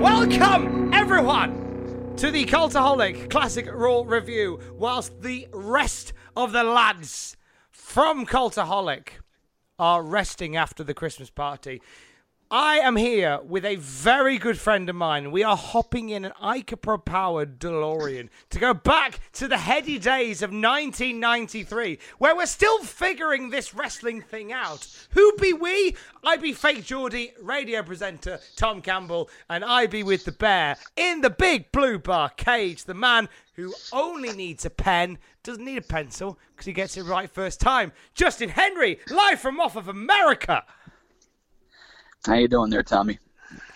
Welcome, everyone, to the Cultaholic Classic Raw Review, whilst the rest of the lads from Cultaholic are resting after the Christmas party. I am here with a very good friend of mine. We are hopping in an Icapro-powered DeLorean to go back to the heady days of 1993, where we're still figuring this wrestling thing out. Who be we? I be Fake Geordie, radio presenter Tom Campbell, and I be with the bear in the big blue bar cage, the man who only needs a pen, doesn't need a pencil, because he gets it right first time. Justin Henry, live from off of America. How you doing there, Tommy?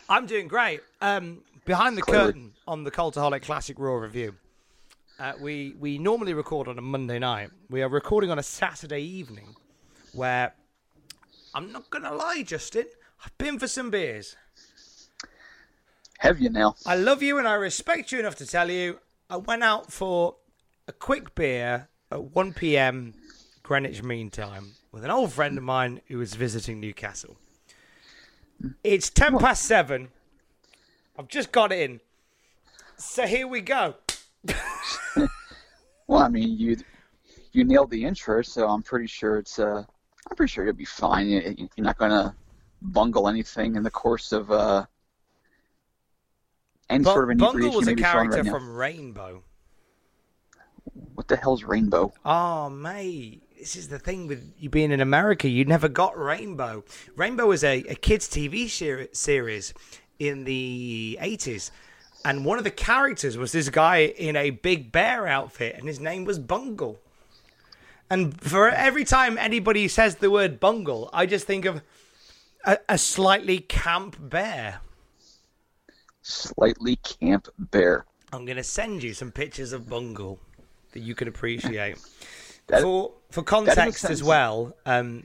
I'm doing great. Behind the curtain on the Cultaholic Classic Raw Review, we normally record on a Monday night. We are recording on a Saturday evening where, I'm not going to lie, Justin, I've been for some beers. Have you now? I love you and I respect you enough to tell you I went out for a quick beer at 1 p.m. Greenwich Mean Time with an old friend of mine who was visiting Newcastle. It's 7:10. I've just got it in. So here we go. Well, I mean, you nailed the intro, so I'm pretty sure you'll be fine. You're not going to bungle anything in the course of any sort of inebriation. Bungle was a character from Rainbow. What the hell's Rainbow? Oh, mate. This is the thing with you being in America. You never got Rainbow. Rainbow was a kids' TV series in the 80s. And one of the characters was this guy in a big bear outfit, and his name was Bungle. And for every time anybody says the word Bungle, I just think of a slightly camp bear. Slightly camp bear. I'm going to send you some pictures of Bungle that you can appreciate. For context as well, I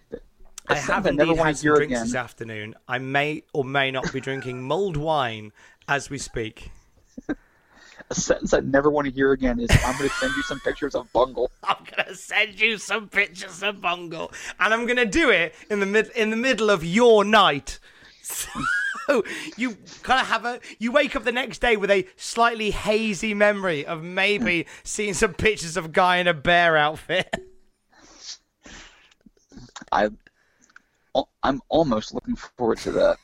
have indeed had some drinks this afternoon. I may or may not be drinking mulled wine as we speak. A sentence I never want to hear again is, I'm going to send you some pictures of Bungle. I'm going to send you some pictures of Bungle. And I'm going to do it in the middle of your night. So you kind of you wake up the next day with a slightly hazy memory of maybe seeing some pictures of a guy in a bear outfit. I'm almost looking forward to that.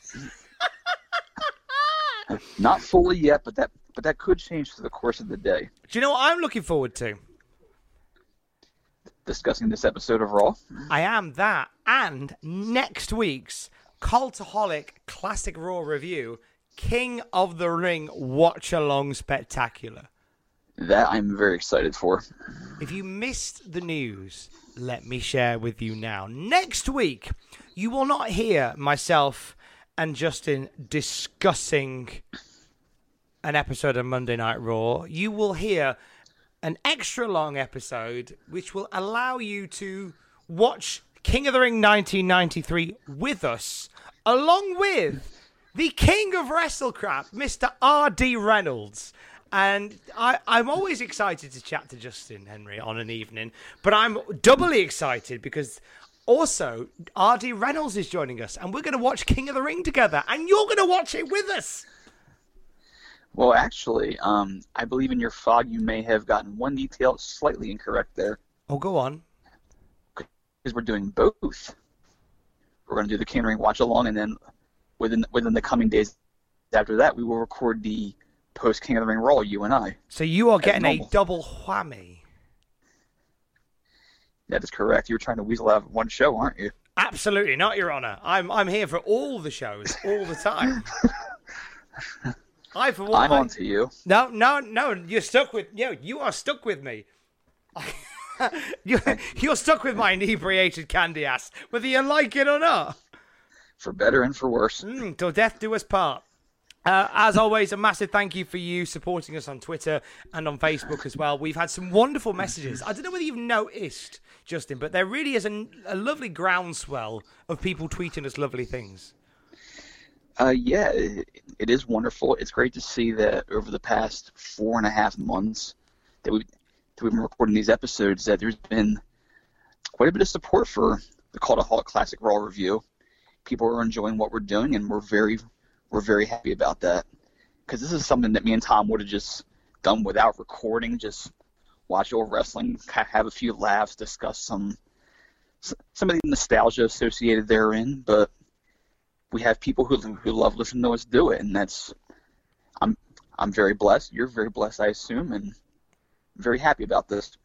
Not fully yet, but that could change through the course of the day. Do you know what I'm looking forward to? Discussing this episode of Raw. I am that, and next week's Cultaholic Classic Raw Review, King of the Ring Watch Along Spectacular. That I'm very excited for. If you missed the news, let me share with you now. Next week, you will not hear myself and Justin discussing an episode of Monday Night Raw. You will hear an extra long episode, which will allow you to watch King of the Ring 1993 with us, along with the king of WrestleCrap, Mr. R.D. Reynolds. And I'm always excited to chat to Justin Henry on an evening, but I'm doubly excited because also R.D. Reynolds is joining us and we're going to watch King of the Ring together and you're going to watch it with us. Well, actually, I believe in your fog you may have gotten one detail slightly incorrect there. Oh, go on. Because we're doing both. We're going to do the King of the Ring watch along and then within the coming days after that, we will record the post King of the Ring Raw, you and I. So you are getting a double whammy. That is correct. You're trying to weasel out of one show, aren't you? Absolutely not, Your Honor. I'm here for all the shows, all the time. I'm on to you. No. You're stuck with you are stuck with me. You're stuck with my inebriated candy ass, whether you like it or not. For better and for worse. Till death do us part. As always, a massive thank you for you supporting us on Twitter and on Facebook as well. We've had some wonderful messages. I don't know whether you've noticed, Justin, but there really is a lovely groundswell of people tweeting us lovely things. Yeah, it is wonderful. It's great to see that over the past 4.5 months that we've been recording these episodes, that there's been quite a bit of support for the Call to Halt Classic Raw review. People are enjoying what we're doing, and we're very happy about that, because this is something that me and Tom would have just done without recording. Just watch old wrestling, have a few laughs, discuss some of the nostalgia associated therein. But we have people who love listening to us do it, and that's I'm very blessed. You're very blessed, I assume, and I'm very happy about this.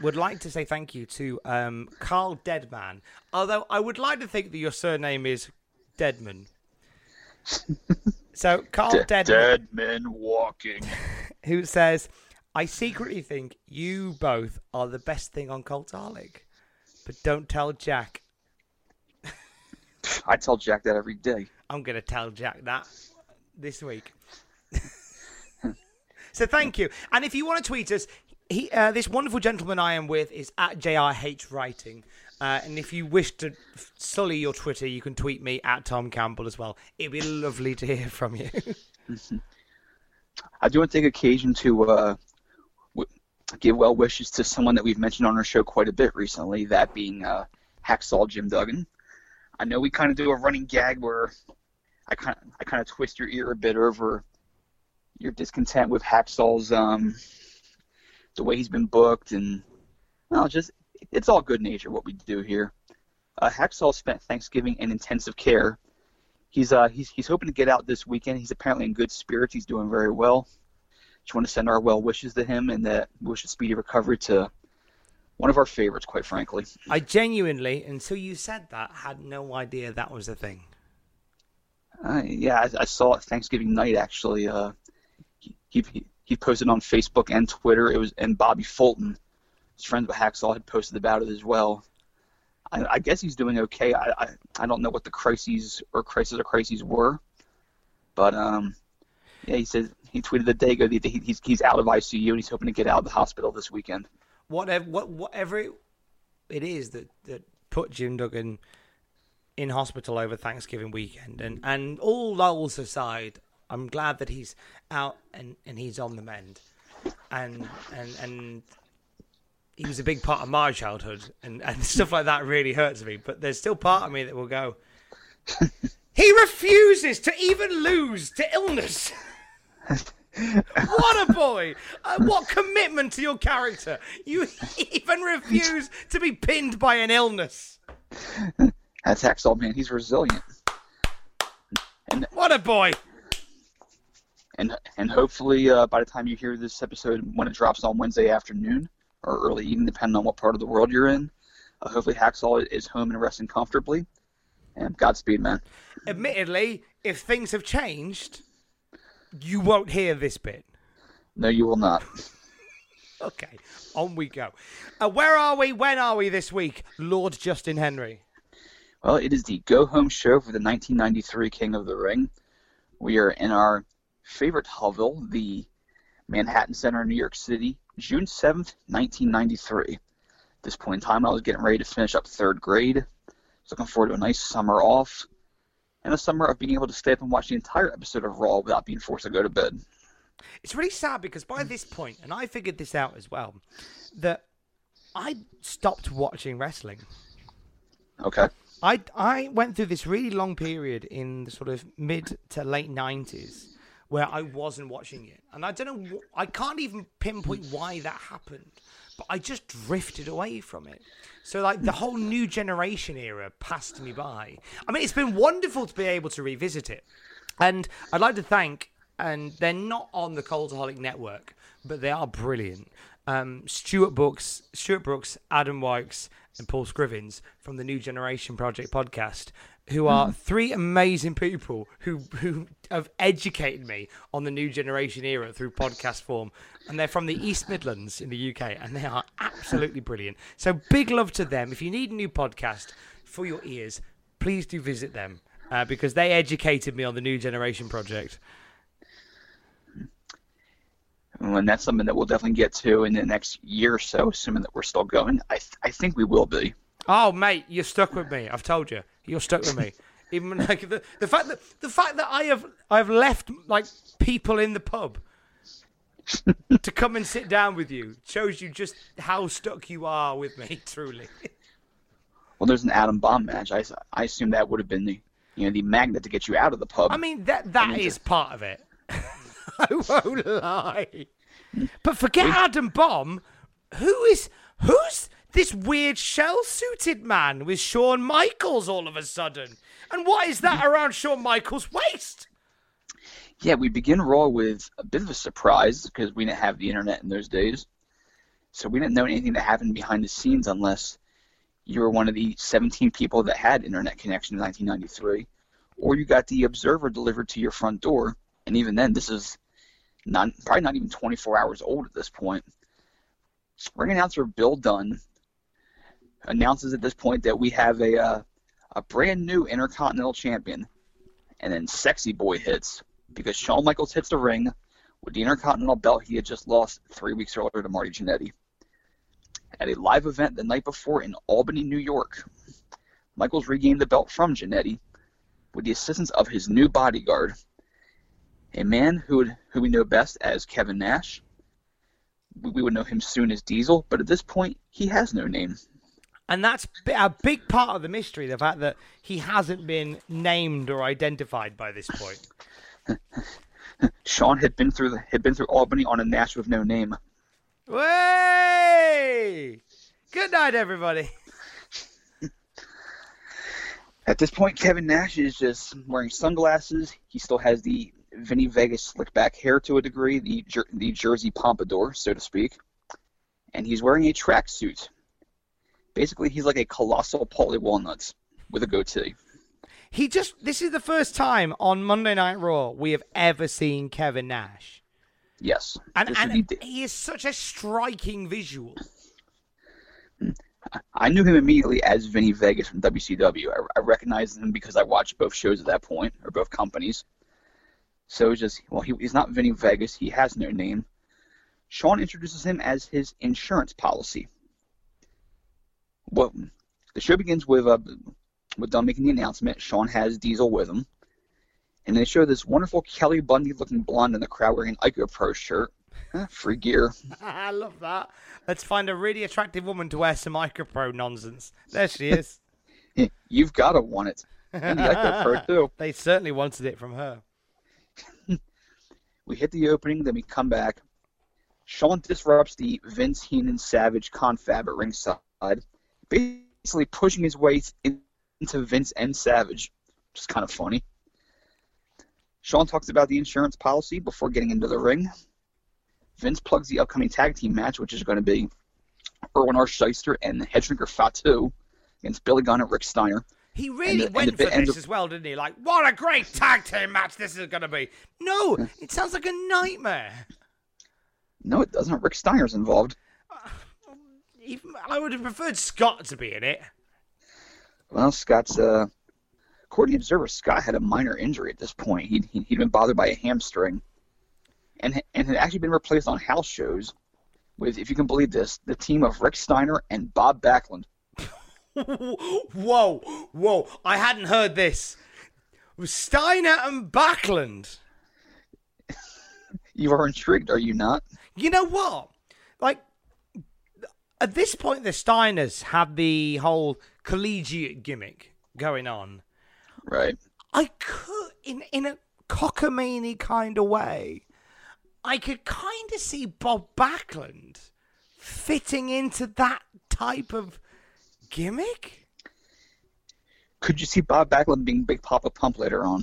Would like to say thank you to Carl Deadman. Although I would like to think that your surname is Deadman. So Carl Deadman, Deadman Walking, who says, I secretly think you both are the best thing on Cultaholic, but don't tell Jack. I tell Jack that every day. I'm going to tell Jack that this week. So thank you. And if you want to tweet us, this wonderful gentleman I am with is at JRH Writing. And if you wish to sully your Twitter, you can tweet me at Tom Campbell as well. It'd be lovely to hear from you. I do want to take occasion to give well wishes to someone that we've mentioned on our show quite a bit recently, that being Hacksaw Jim Duggan. I know we kind of do a running gag where I kind of twist your ear a bit over your discontent with Hacksaw's the way he's been booked, and it's all good nature what we do here. Hacksaw spent Thanksgiving in intensive care. He's hoping to get out this weekend. He's apparently in good spirits. He's doing very well. Just want to send our well wishes to him, and that wish a speedy recovery to one of our favorites, quite frankly. I genuinely, until you said that, had no idea that was a thing. I saw it Thanksgiving night, actually. He posted on Facebook and Twitter. It was, and Bobby Fulton, his friend with Hacksaw, had posted about it as well. I guess he's doing okay. I don't know what the crises were, but he said, he tweeted a day ago that he's out of ICU and he's hoping to get out of the hospital this weekend. Whatever it is that put Jim Duggan in hospital over Thanksgiving weekend, and all lulls aside, I'm glad that he's out and he's on the mend, and he was a big part of my childhood, and stuff like that really hurts me. But there's still part of me that will go, he refuses to even lose to illness. What a boy. What commitment to your character. You even refuse to be pinned by an illness. That's Hacksaw, man. He's resilient. And what a boy. And hopefully by the time you hear this episode, when it drops on Wednesday afternoon, or early evening, depending on what part of the world you're in. Hopefully Hacksaw is home and resting comfortably. And Godspeed, man. Admittedly, if things have changed, you won't hear this bit. No, you will not. Okay, on we go. Where are we, when are we this week, Lord Justin Henry? Well, it is the go-home show for the 1993 King of the Ring. We are in our favorite hovel, the Manhattan Center in New York City, June 7th, 1993. At this point in time, I was getting ready to finish up third grade. I was looking forward to a nice summer off, and a summer of being able to stay up and watch the entire episode of Raw without being forced to go to bed. It's really sad, because by this point, and I figured this out as well, that I stopped watching wrestling. Okay. I went through this really long period in the sort of mid to late 90s where I wasn't watching it. And I don't know, I can't even pinpoint why that happened, but I just drifted away from it. So, like, the whole new generation era passed me by. I mean, it's been wonderful to be able to revisit it. And I'd like to thank, and they're not on the Cultaholic Network, but they are brilliant. Stuart Brooks, Adam Wykes, and Paul Scrivens from the New Generation Project podcast, who are three amazing people who have educated me on the New Generation era through podcast form. And they're from the East Midlands in the UK, and they are absolutely brilliant. So big love to them. If you need a new podcast for your ears, please do visit them because they educated me on the New Generation Project. And that's something that we'll definitely get to in the next year or so, assuming that we're still going. I think we will be. Oh, mate, you're stuck with me. I've told you, you're stuck with me. Even like the fact that I have left like people in the pub to come and sit down with you shows you just how stuck you are with me, truly. Well, there's an Adam Bomb match. I assume that would have been the magnet to get you out of the pub. I mean that is part of it. I won't lie. But forget Adam Bomb. Who's this weird shell-suited man with Shawn Michaels all of a sudden? And what is that around Shawn Michaels' waist? Yeah, we begin Raw with a bit of a surprise because we didn't have the internet in those days. So we didn't know anything that happened behind the scenes unless you were one of the 17 people that had internet connection in 1993, or you got the Observer delivered to your front door. And even then, this is probably not even 24 hours old at this point. Ring announcer Bill Dunn announces at this point that we have a brand new Intercontinental Champion. And then Sexy Boy hits because Shawn Michaels hits the ring with the Intercontinental belt he had just lost 3 weeks earlier to Marty Jannetty. At a live event the night before in Albany, New York, Michaels regained the belt from Jannetty with the assistance of his new bodyguard, a man who we know best as Kevin Nash. We would know him soon as Diesel, but at this point, he has no name. And that's a big part of the mystery, the fact that he hasn't been named or identified by this point. Sean had been through Albany on a Nash with no name. Way! Good night, everybody. At this point, Kevin Nash is just wearing sunglasses. He still has the Vinny Vega's slicked back hair to a degree, the Jersey pompadour, so to speak, and he's wearing a tracksuit. Basically, he's like a colossal Paulie Walnuts with a goatee. This is the first time on Monday Night Raw we have ever seen Kevin Nash. Yes. And he is such a striking visual. I knew him immediately as Vinny Vegas from WCW. I recognized him because I watched both shows at that point, or both companies. So it's just, he's not Vinny Vegas. He has no name. Sean introduces him as his insurance policy. Well, the show begins with Don making the announcement. Sean has Diesel with him. And they show this wonderful Kelly Bundy-looking blonde in the crowd wearing an Ico Pro shirt. Free gear. I love that. Let's find a really attractive woman to wear some Ico Pro nonsense. There she is. You've got to want it. And the Ico Pro, too. They certainly wanted it from her. We hit the opening, then we come back. Sean disrupts the Vince Heenan Savage confab at ringside, basically pushing his way into Vince and Savage, which is kind of funny. Sean talks about the insurance policy before getting into the ring. Vince plugs the upcoming tag team match, which is going to be Irwin R. Schyster and Headshrinker Fatu against Billy Gunn and Rick Steiner. He really went for this as well, didn't he? Like, what a great tag team match this is going to be. No, it sounds like a nightmare. No, it doesn't. Rick Steiner's involved. I would have preferred Scott to be in it. Well, Scott's... according to Observer, Scott had a minor injury at this point. He'd been bothered by a hamstring and had actually been replaced on house shows with, if you can believe this, the team of Rick Steiner and Bob Backlund. Whoa! I hadn't heard this. It was Steiner and Backlund. You are intrigued, are you not? You know what? Like, at this point, the Steiners have the whole collegiate gimmick going on. Right. I could, in a cockamamie kind of way, I could kind of see Bob Backlund fitting into that type of gimmick? Could you see Bob Backlund being Big Papa Pump later on?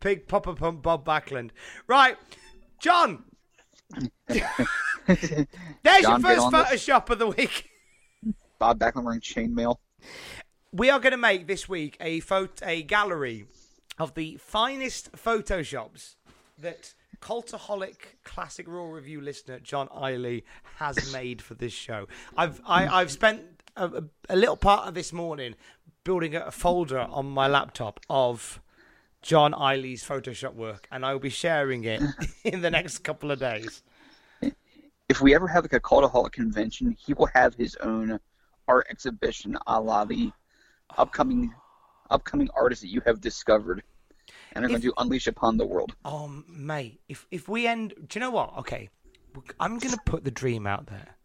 Pig Popper Pump Bob Backlund. Right, John. There's John, your first Photoshop of the week. Bob Backlund wearing chainmail. We are going to make this week a gallery of the finest Photoshops that Cultaholic Classic Raw Review listener John Eiley has made for this show. I've spent a little part of this morning building a folder on my laptop of John Eiley's Photoshop work, and I'll be sharing it in the next couple of days. If we ever have like a Cultaholic convention, he will have his own art exhibition a la the upcoming artists that you have discovered. And they're going to do Unleash Upon the World. Oh, mate. If we end... Do you know what? Okay. I'm going to put the dream out there.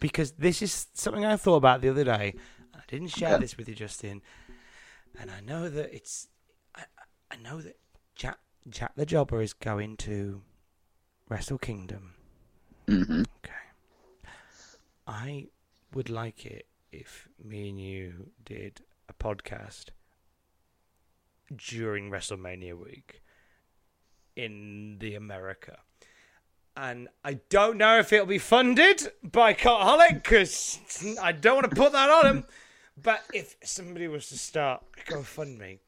Because this is something I thought about the other day. I didn't share this with you, Justin. And I know that it's... I know that Jack the Jobber is going to Wrestle Kingdom. Mm-hmm. Okay. I would like it if me and you did a podcast during WrestleMania week in the America. And I don't know if it'll be funded by Cultaholic, because I don't want to put that on him. But if somebody was to start GoFundMe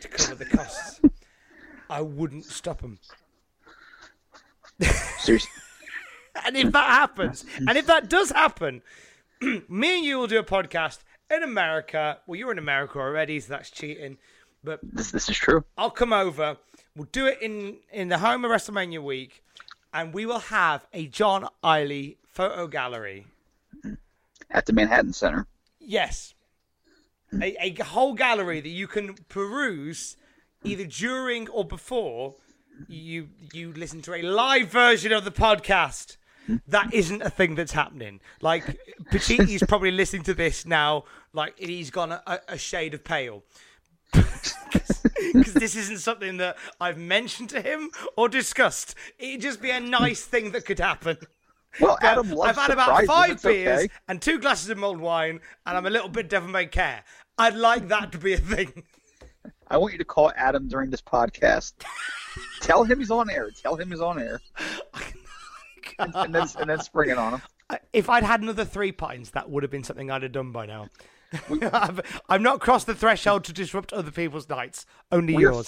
to cover the costs, I wouldn't stop them. Seriously. And if that happens, and if that does happen, me and you will do a podcast in America. Well, you're in America already, so that's cheating. But this is true. I'll come over. We'll do it in the home of WrestleMania week, and we will have a John Eiley photo gallery at the Manhattan Center. Yes, a whole gallery that you can peruse either during or before you listen to a live version of the podcast. That isn't a thing that's happening. Like Pachiti's probably listening to this now, like he's gone a shade of pale. Because this isn't something that I've mentioned to him or discussed. It'd just be a nice thing that could happen. Well, Adam loves I've had about 5 beers and 2 glasses of mulled wine, and I'm a little bit devil may care. I'd like that to be a thing. I want you to call Adam during this podcast. Tell him he's on air. Tell him he's on air. and then spring it on him. If I'd had another 3 pints, that would have been something I'd have done by now. I've not crossed the threshold to disrupt other people's nights. Only yours.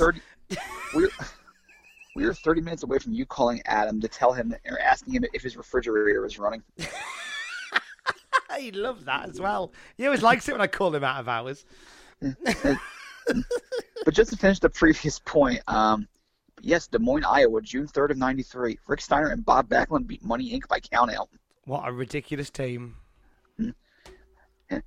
We're 30 minutes away from you calling Adam to tell him or asking him if his refrigerator is running. He loves that as well. He always likes it when I call him out of hours. But just to finish the previous point, yes, Des Moines, Iowa, June 3rd of 93. Rick Steiner and Bob Backlund beat Money Inc. by countout. What a ridiculous team.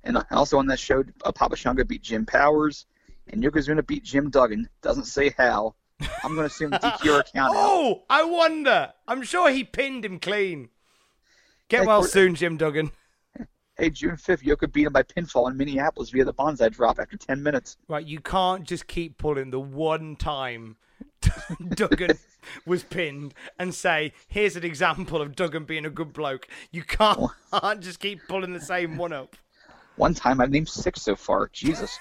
And also on that show, Papa Shango beat Jim Powers, and Yokozuna beat Jim Duggan. Doesn't say how. I'm going to assume DQ or count out. Oh, I wonder. I'm sure he pinned him clean. Get well soon, Jim Duggan. Hey, June 5th, Yoko beat him by pinfall in Minneapolis via the bonsai drop after 10 minutes. Right, you can't just keep pulling the one time Duggan was pinned and say, here's an example of Duggan being a good bloke. You can't just keep pulling the same one up. One time, I've named 6 so far. Jesus.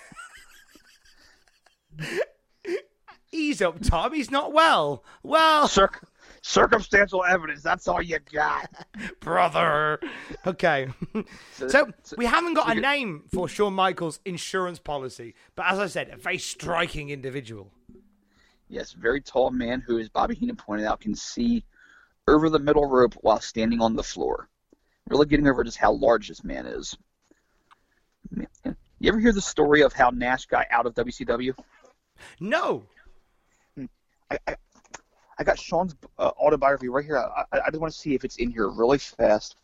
Ease up, Tom. He's not well. Well. Circumstantial evidence. That's all you got. Brother. Okay. So we haven't got a name for Shawn Michaels' insurance policy. But as I said, a very striking individual. Yes, very tall man who, as Bobby Heenan pointed out, can see over the middle rope while standing on the floor. Really getting over just how large this man is. You ever hear the story of how Nash got out of WCW? No. I got Sean's autobiography right here. I just want to see if it's in here really fast,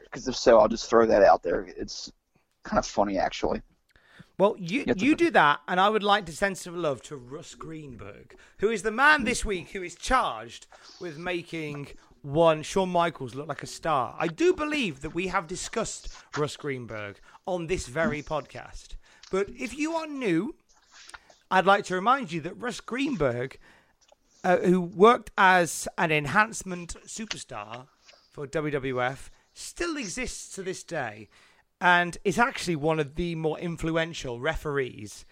because if so, I'll just throw that out there. It's kind of funny, actually. Well, you do that, and I would like to send some love to Russ Greenberg, who is the man this week who is charged with making Shawn Michaels look like a star. I do believe that we have discussed Russ Greenberg on this very podcast. But if you are new, I'd like to remind you that Russ Greenberg, who worked as an enhancement superstar for WWF, still exists to this day and is actually one of the more influential referees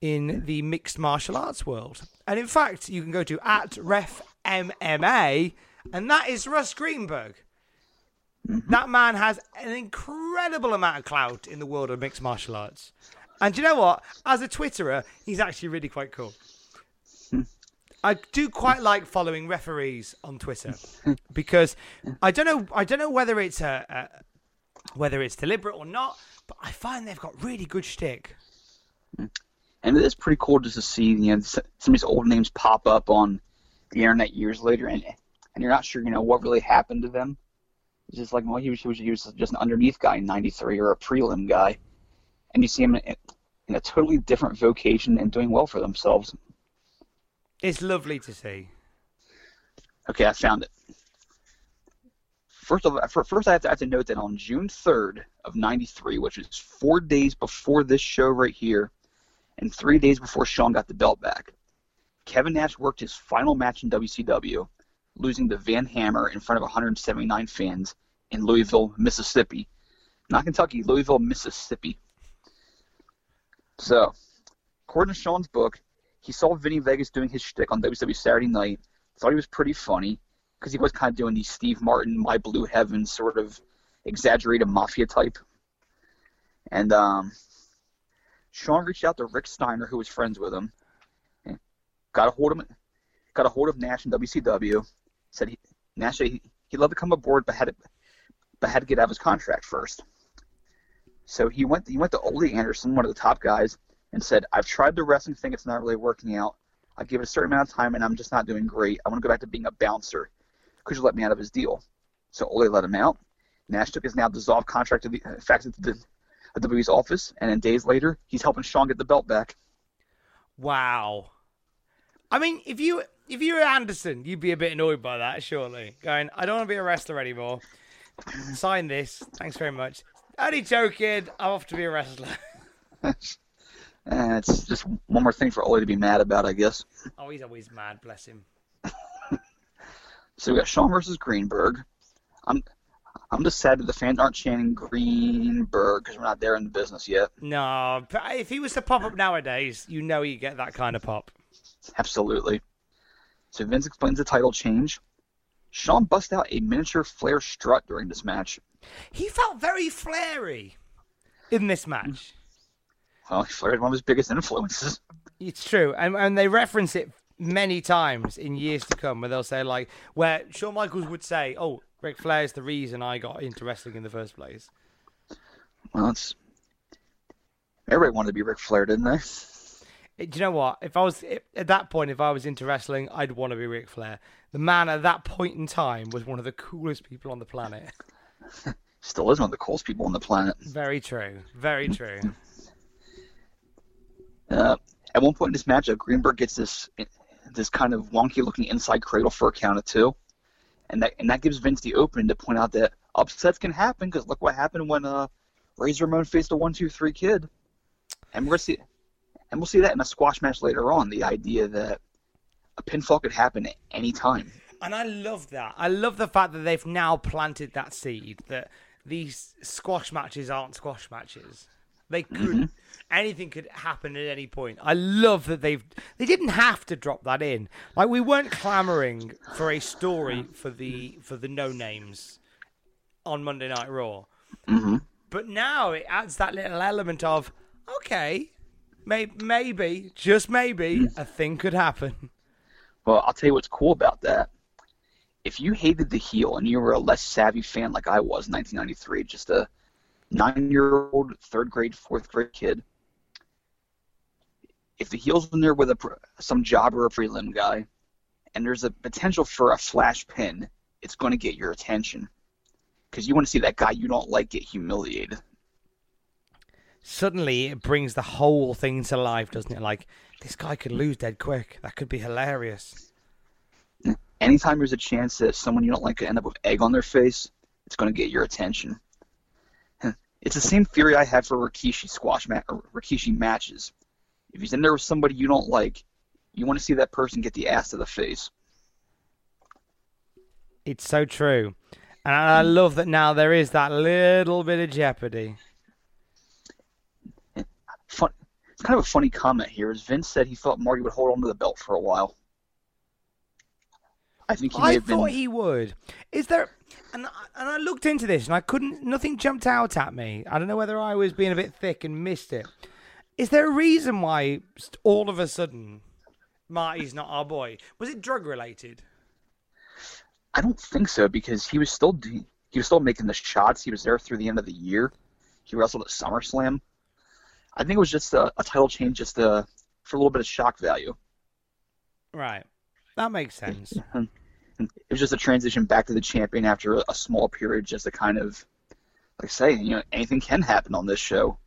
in the mixed martial arts world. And in fact, you can go to @RefMMA, and that is Russ Greenberg. Mm-hmm. That man has an incredible amount of clout in the world of mixed martial arts. And do you know what? As a Twitterer, he's actually really quite cool. I do quite like following referees on Twitter because I don't know whether it's deliberate or not, but I find they've got really good shtick. And it's pretty cool just to see, you know, some of these old names pop up on the internet years later, and you're not sure, you know, what really happened to them. It's just like, well, he was just an underneath guy in '93 or a prelim guy, and you see him in a totally different vocation and doing well for themselves. It's lovely to see. Okay, I found it. First, I have to note that on June 3rd of '93, which is 4 days before this show right here, and 3 days before Shawn got the belt back, Kevin Nash worked his final match in WCW, losing to Van Hammer in front of 179 fans in Louisville, Mississippi. Not Kentucky, Louisville, Mississippi. So, according to Shawn's book, he saw Vinny Vegas doing his shtick on WCW Saturday Night, thought he was pretty funny, because he was kind of doing the Steve Martin, My Blue Heaven sort of exaggerated mafia type. And Shawn reached out to Rick Steiner, who was friends with him, and got a hold of Nash in WCW. Nash said he'd love to come aboard, but had to get out of his contract first. So he went to Ole Anderson, one of the top guys, and said, I've tried the wrestling thing, it's not really working out. I give it a certain amount of time, and I'm just not doing great. I want to go back to being a bouncer. Could you let me out of his deal? So Ole let him out. Nash took his now dissolved contract to the WWE's office, and then days later, he's helping Shawn get the belt back. Wow. I mean, if you were Anderson, you'd be a bit annoyed by that, surely. Going, I don't want to be a wrestler anymore. Sign this. Thanks very much. Only joking. I'm off to be a wrestler. It's just one more thing for Ole to be mad about, I guess. Oh, he's always mad, bless him. So we got Shawn versus Greenberg. I'm just sad that the fans aren't chanting Greenberg because we're not there in the business yet. No, but if he was to pop up nowadays, you know you get that kind of pop. Absolutely. So Vince explains the title change. Shawn busts out a miniature Flair strut during this match. He felt very Flair-y in this match. Mm-hmm. Well, Flair is one of his biggest influences. It's true, and they reference it many times in years to come, where they'll say, like, where Shawn Michaels would say, "Oh, Ric Flair is the reason I got into wrestling in the first place." Well, it's everybody wanted to be Ric Flair, didn't they? Do you know what? If I was at that point, if I was into wrestling, I'd want to be Ric Flair. The man at that point in time was one of the coolest people on the planet. Still is one of the coolest people on the planet. Very true. Very true. At one point in this matchup, Greenberg gets this kind of wonky-looking inside cradle for a count of two, and that gives Vince the opening to point out that upsets can happen because look what happened when Razor Ramon faced the 1-2-3 Kid, and we'll see that in a squash match later on. The idea that a pinfall could happen at any time, and I love that. I love the fact that they've now planted that seed that these squash matches aren't squash matches. They could anything could happen at any point. I love that they didn't have to drop that in. Like we weren't clamoring for a story for the no names on Monday Night Raw. Mm-hmm. But now it adds that little element of okay, maybe a thing could happen. Well, I'll tell you what's cool about that. If you hated the heel and you were a less savvy fan like I was in 1993, just a 9-year-old, 3rd grade, 4th grade kid. If the heel's in there with some job or a prelim guy, and there's a potential for a flash pin, it's going to get your attention. Because you want to see that guy you don't like get humiliated. Suddenly, it brings the whole thing to life, doesn't it? Like, this guy could lose dead quick. That could be hilarious. Anytime there's a chance that someone you don't like could end up with egg on their face, it's going to get your attention. It's the same theory I have for Rikishi matches. If he's in there with somebody you don't like, you want to see that person get the ass to the face. It's so true. And I love that now there is that little bit of jeopardy. Fun, kind of a funny comment here. Is Vince said he thought Marty would hold on to the belt for a while. I think he may have been... I thought he would. Is there? And I looked into this and I couldn't. Nothing jumped out at me. I don't know whether I was being a bit thick and missed it. Is there a reason why all of a sudden Marty's not our boy? Was it drug related? I don't think so, because he was still making the shots. He was there through the end of the year. He wrestled at SummerSlam. I think it was just a title change, just for a little bit of shock value. Right. That makes sense. It was just a transition back to the champion after a small period, just to kind of, like I say, you know, anything can happen on this show.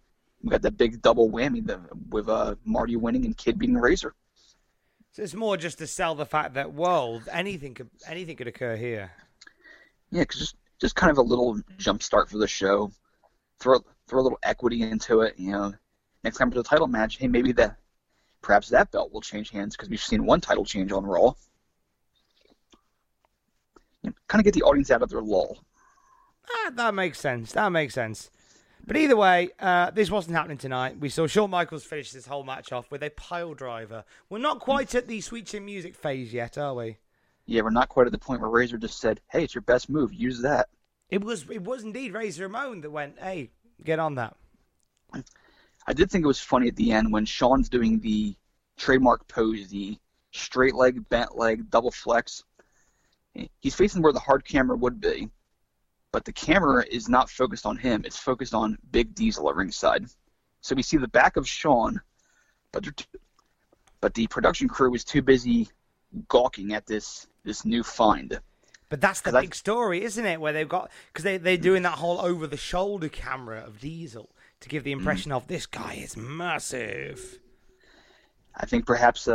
We got that big double whammy with Marty winning and Kid beating Razor. So it's more just to sell the fact that, well, anything could occur here. Yeah, cause just kind of a little jump start for the show. Throw a little equity into it, you know. Next time for the title match, hey, maybe that. Perhaps that belt will change hands, because we've seen one title change on Raw. You know, kind of get the audience out of their lull. That makes sense. That makes sense. But either way, this wasn't happening tonight. We saw Shawn Michaels finish this whole match off with a pile driver. We're not quite at the Sweet Chin Music phase yet, are we? Yeah, we're not quite at the point where Razor just said, hey, it's your best move. Use that. It was indeed Razor Ramon that went, hey, get on that. I did think it was funny at the end when Sean's doing the trademark pose, the straight leg, bent leg, double flex. He's facing where the hard camera would be, but the camera is not focused on him. It's focused on Big Diesel at ringside. So we see the back of Sean, but the production crew was too busy gawking at this new find. But that's the big story, isn't it? Where they've got, because they're doing that whole over-the-shoulder camera of Diesel to give the impression of, this guy is massive. I think perhaps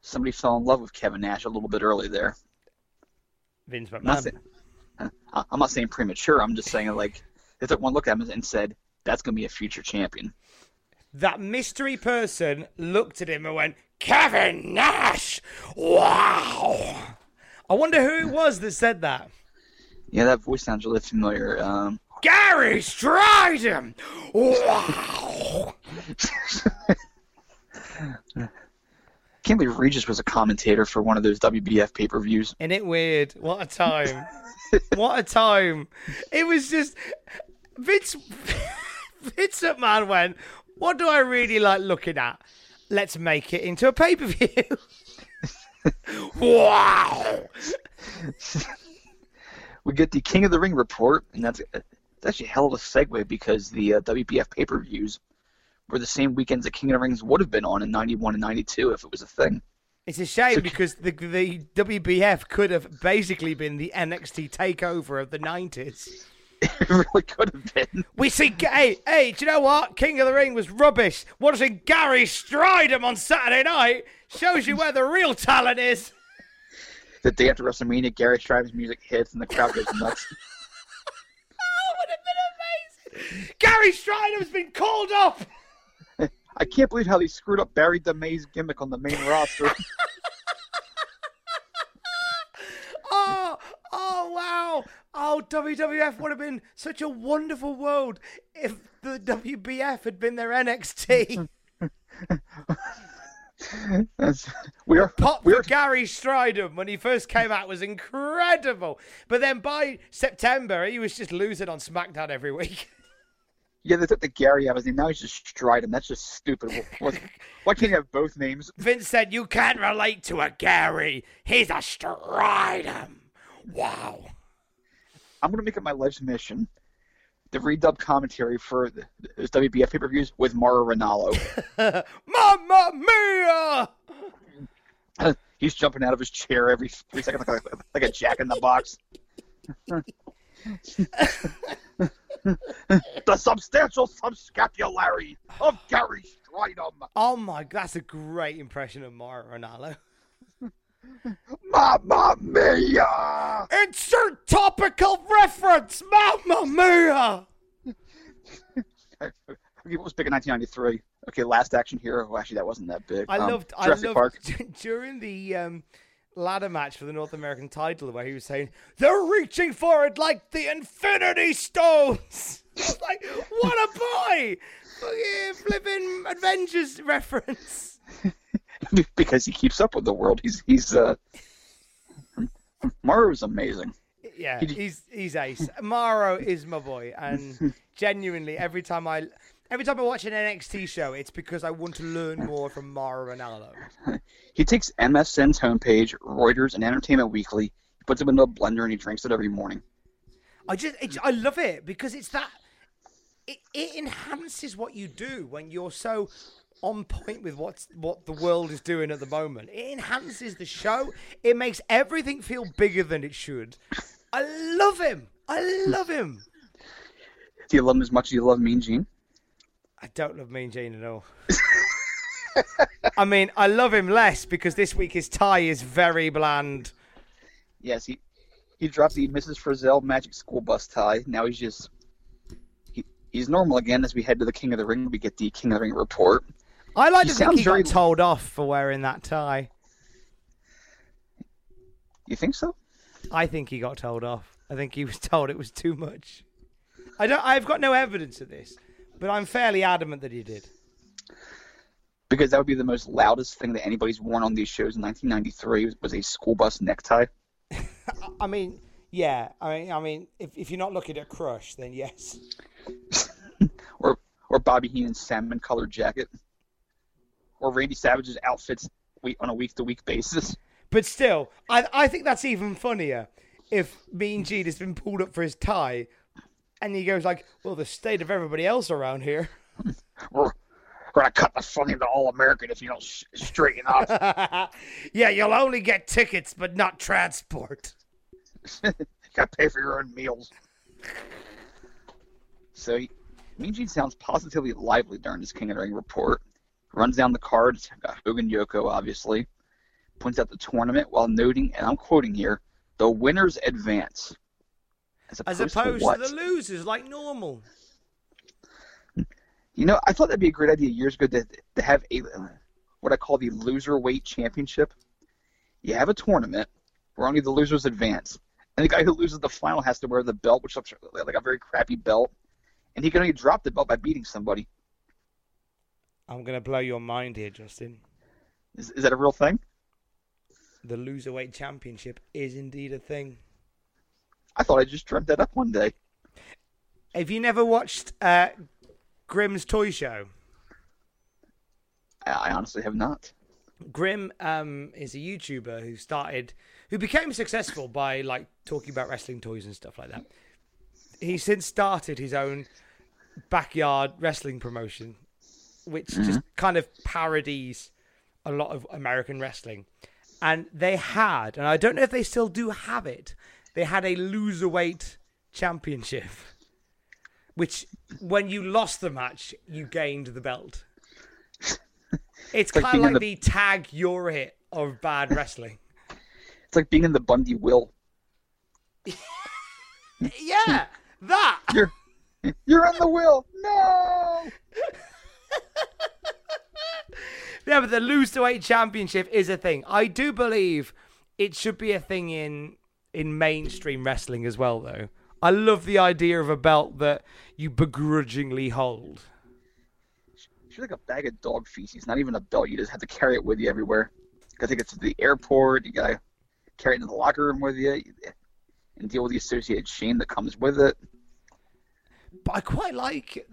somebody fell in love with Kevin Nash a little bit early there. Vince McMahon. I'm not saying premature. I'm just saying, like, they took one look at him and said, that's going to be a future champion. That mystery person looked at him and went, Kevin Nash! Wow! I wonder who it was that said that. Yeah, that voice sounds really familiar. Gary Strydom! Wow! I can't believe Regis was a commentator for one of those WBF pay-per-views. Isn't it weird? What a time. What a time. It was just... Vince McMahon went, what do I really like looking at? Let's make it into a pay-per-view. Wow! We get the King of the Ring report, and that's actually a hell of a segue, because the WPF pay-per-views were the same weekends that King of the Rings would have been on in 91 and 92 if it was a thing. It's a shame, because the WBF could have basically been the NXT takeover of the 90s. It really could have been. We see, hey, do you know what? King of the Ring was rubbish. Watching Gary Strydom on Saturday night shows you where the real talent is. The day after WrestleMania, Gary Strydom's music hits and the crowd goes nuts. That would have been amazing. Gary Strydom's been called up. I can't believe how they screwed up Barry DeMay's gimmick on the main roster. Oh, wow. Oh, WWF would have been such a wonderful world if the WBF had been their NXT. The pop for Gary Strydom when he first came out was incredible. But then by September, he was just losing on SmackDown every week. Yeah, they took the Gary out of his name. Now he's just Strydom. That's just stupid. Why can't you have both names? Vince said, you can't relate to a Gary. He's a Strydom. Wow. I'm going to make it my life's mission to redub commentary for those WBF pay-per-views with Mauro Ranallo. Mamma mia! He's jumping out of his chair every 3 seconds like a jack in the box. The substantial subscapulary of Gary Strydom. Oh my, that's a great impression of Mauro Ranallo. Mamma mia! Insert topical reference! Mamma mia! Okay, what was big in 1993? Okay, Last Action Hero. Well, actually, that wasn't that big. I loved Park. During the ladder match for the North American title, where he was saying, they're reaching for it like the Infinity Stones! I was like, what a boy! fucking flipping Avengers reference. Because he keeps up with the world. He's Morrow's amazing. Yeah, he's ace. Morrow is my boy, and genuinely every time I watch an NXT show, it's because I want to learn more from Mauro Ranallo. He takes MSN's homepage, Reuters, and Entertainment Weekly. He puts them in a blender and he drinks it every morning. I love it because it's that it enhances what you do when you're so on point with what the world is doing at the moment. It enhances the show. It makes everything feel bigger than it should. I love him. I love him. Do you love him as much as you love Mean Gene? I don't love Mean Gene at all. I mean, I love him less because this week his tie is very bland. Yes, he dropped the Mrs. Frizzell Magic School Bus tie. Now he's just... He's normal again as we head to the King of the Ring. We get the King of the Ring report. I like to think he got told off for wearing that tie. You think so? I think he got told off. I think he was told it was too much. I've got no evidence of this. But I'm fairly adamant that he did. Because that would be the most loudest thing that anybody's worn on these shows in 1993 was a school bus necktie. I mean, yeah. I mean, if you're not looking at Crush, then yes. or Bobby Heenan's salmon-colored jacket. Or Randy Savage's outfits on a week-to-week basis. But still, I think that's even funnier if Mean Gene has been pulled up for his tie. And he goes like, well, the state of everybody else around here. We're going to cut the funding to All-American if you don't straighten up. Yeah, you'll only get tickets, but not transport. You got to pay for your own meals. So Mean Gene sounds positively lively during this King of the Ring report. Runs down the cards. Got Hogan Yoko, obviously. Points out the tournament while noting, and I'm quoting here, the winners advance. As opposed to the losers, like normal. You know, I thought that'd be a great idea years ago to have a what I call the loser weight championship. You have a tournament where only the losers advance, and the guy who loses the final has to wear the belt, which looks like a very crappy belt, and he can only drop the belt by beating somebody. I'm gonna blow your mind here, Justin. Is that a real thing? The loser weight championship is indeed a thing. I thought I just dreamt that up one day. Have you never watched Grimm's Toy Show? I honestly have not. Grimm is a YouTuber who became successful by like talking about wrestling toys and stuff like that. He's since started his own backyard wrestling promotion, which just kind of parodies a lot of American wrestling. And they had, and I don't know if they still do have it, they had a loserweight championship, which when you lost the match, you gained the belt. It's kind of like the tag you're hit of bad wrestling. It's like being in the Bundy will. Yeah, that. You're in the will. No. Yeah, but the loserweight championship is a thing. I do believe it should be a thing in mainstream wrestling as well, though. I love the idea of a belt that you begrudgingly hold. It's like a bag of dog feces, not even a belt. You just have to carry it with you everywhere. You got to take it to the airport. You got to carry it in the locker room with you and deal with the associated shame that comes with it. But I quite like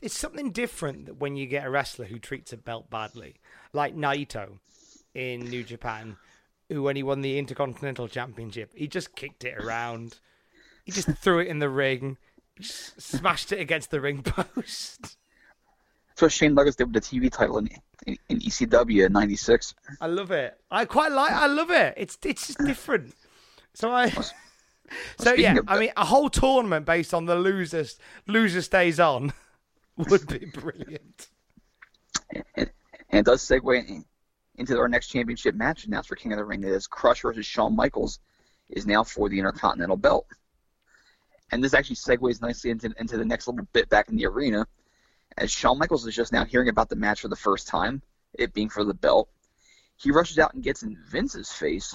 it's something different when you get a wrestler who treats a belt badly, like Naito in New Japan, who, when he won the Intercontinental Championship, he just kicked it around. He just threw it in the ring. He just smashed it against the ring post. That's what Shane Douglas did with the TV title in ECW in 96. I love it. I love it. It's just different. So a whole tournament based on the loser stays on would be brilliant. And it does segue into our next championship match announced for King of the Ring. That is Crush versus Shawn Michaels is now for the Intercontinental belt. And this actually segues nicely into the next little bit back in the arena, as Shawn Michaels is just now hearing about the match for the first time, it being for the belt. He rushes out and gets in Vince's face,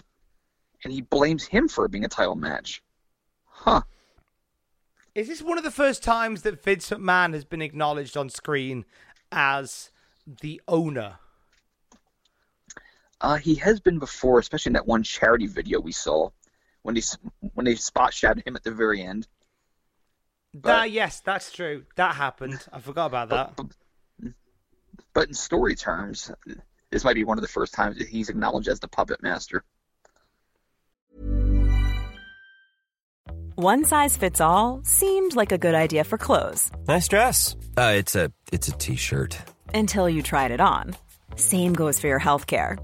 and he blames him for it being a title match. Huh. Is this one of the first times that Vince McMahon has been acknowledged on screen as the owner? He has been before, especially in that one charity video we saw when they spot shouted him at the very end. Yes, that's true. That happened. I forgot about that. But in story terms, this might be one of the first times that he's acknowledged as the puppet master. One size fits all seemed like a good idea for clothes. Nice dress. It's a t-shirt. Until you tried it on. Same goes for your healthcare.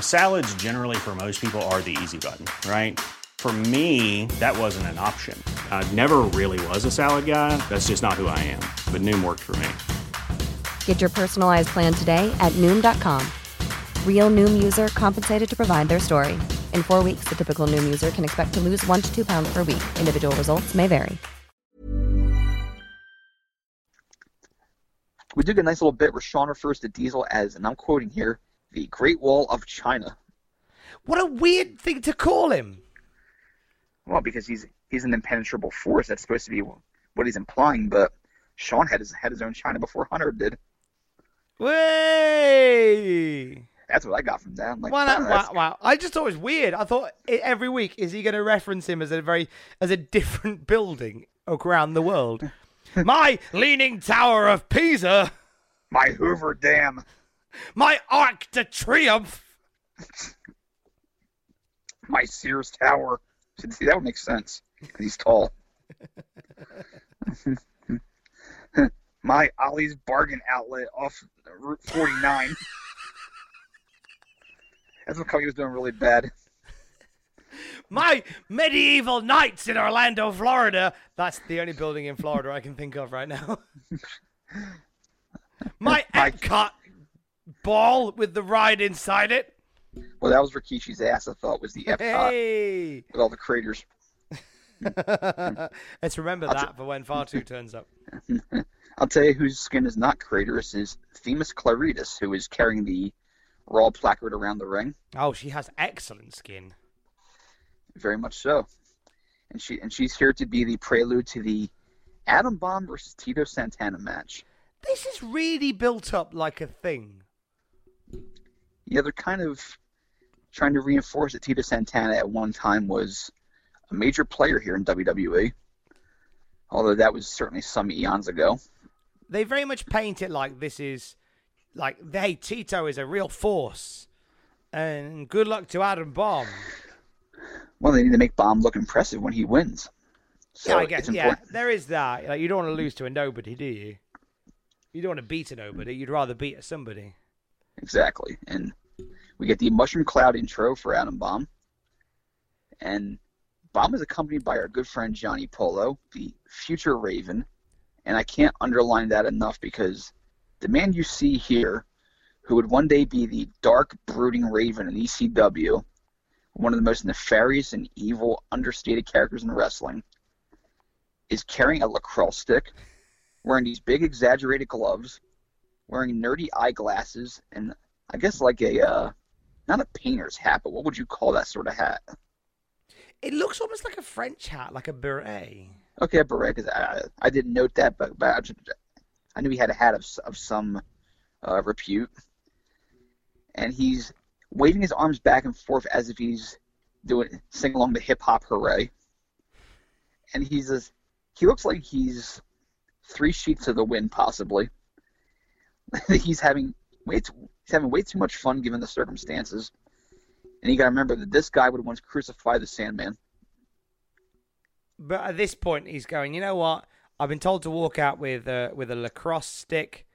Salads generally for most people are the easy button, right? For me, that wasn't an option. I never really was a salad guy. That's just not who I am. But Noom worked for me. Get your personalized plan today at Noom.com. Real Noom user compensated to provide their story. In 4 weeks, the typical Noom user can expect to lose 1 to 2 pounds per week. Individual results may vary. We do get a nice little bit where Shawn refers to Diesel as, and I'm quoting here, the Great Wall of China. What a weird thing to call him. Well, because he's an impenetrable force. That's supposed to be what he's implying, but Shawn had his own China before Hunter did. Way! That's what I got from that. Like, wow. I just thought it was weird. I thought every week, is he going to reference him as a different building around the world? My Leaning Tower of Pisa. My Hoover Dam. My Arc de Triomphe. My Sears Tower. See, that would make sense, because he's tall. My Ollie's Bargain Outlet off Route 49. That's what Cody was doing really bad. My Medieval Knights in Orlando, Florida. That's the only building in Florida I can think of right now. My Epcot ball with the ride inside it. Well, that was Rikishi's ass, I thought, was the Epcot. Hey! With all the craters. Let's remember that for when Fatu turns up. I'll tell you whose skin is not craterous is Themis Claritas, who is carrying the Raw placard around the ring. Oh, she has excellent skin. Very much so. And she's here to be the prelude to the Adam Bomb versus Tito Santana match. This is really built up like a thing. Yeah, they're kind of trying to reinforce that Tito Santana at one time was a major player here in WWE. Although that was certainly some eons ago. They very much paint it like this is, like, hey, Tito is a real force. And good luck to Adam Bomb. Well, they need to make Bomb look impressive when he wins. So yeah, I guess, yeah, there is that. Like, you don't want to lose to a nobody, do you? You don't want to beat a nobody. You'd rather beat a somebody. Exactly. And we get the Mushroom Cloud intro for Adam Bomb. And Bomb is accompanied by our good friend Johnny Polo, the future Raven, and I can't underline that enough because the man you see here, who would one day be the dark, brooding Raven in ECW, one of the most nefarious and evil, understated characters in wrestling, is carrying a lacrosse stick, wearing these big, exaggerated gloves, wearing nerdy eyeglasses, and I guess like a, not a painter's hat, but what would you call that sort of hat? It looks almost like a French hat, like a beret. Okay, a beret, because I didn't note that, but I knew he had a hat of some repute. And he's waving his arms back and forth as if he's doing sing along the hip-hop hooray. And he looks like he's three sheets of the wind, possibly. He's having way too much fun given the circumstances. And you got to remember that this guy would once crucify the Sandman. But at this point, he's going, you know what? I've been told to walk out with a lacrosse stick,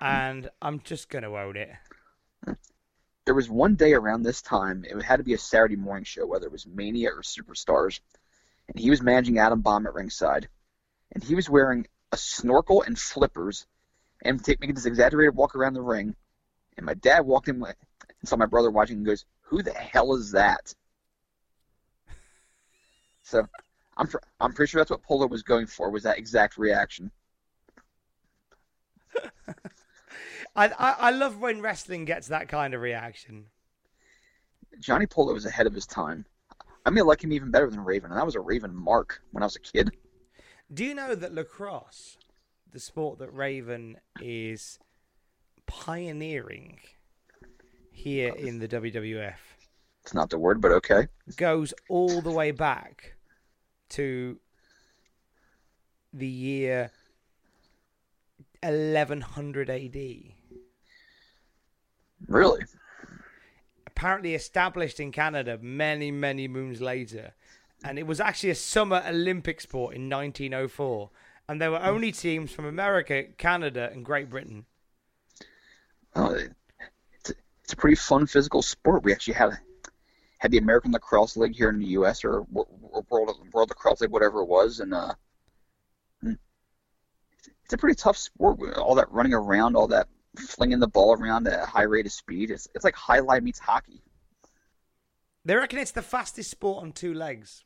and I'm just going to own it. There was one day around this time, it had to be a Saturday morning show, whether it was Mania or Superstars, and he was managing Adam Bomb at ringside, and he was wearing a snorkel and flippers and making this exaggerated walk around the ring, and my dad walked in and saw my brother watching and goes, "Who the hell is that?" So I'm pretty sure that's what Polo was going for, was that exact reaction. I love when wrestling gets that kind of reaction. Johnny Polo was ahead of his time. I mean, I like him even better than Raven, and I was a Raven mark when I was a kid. Do you know that lacrosse, the sport that Raven is pioneering here in the WWF? It's not the word, but okay. Goes all the way back to the year 1100 AD. Really? Apparently established in Canada many, many moons later. And it was actually a summer Olympic sport in 1904. And there were only teams from America, Canada, and Great Britain. Oh, it's a pretty fun physical sport. We actually had the American Lacrosse League here in the U.S. or World Lacrosse League, whatever it was. And it's a pretty tough sport. All that running around, all that flinging the ball around at a high rate of speed. It's like high line meets hockey. They reckon it's the fastest sport on two legs.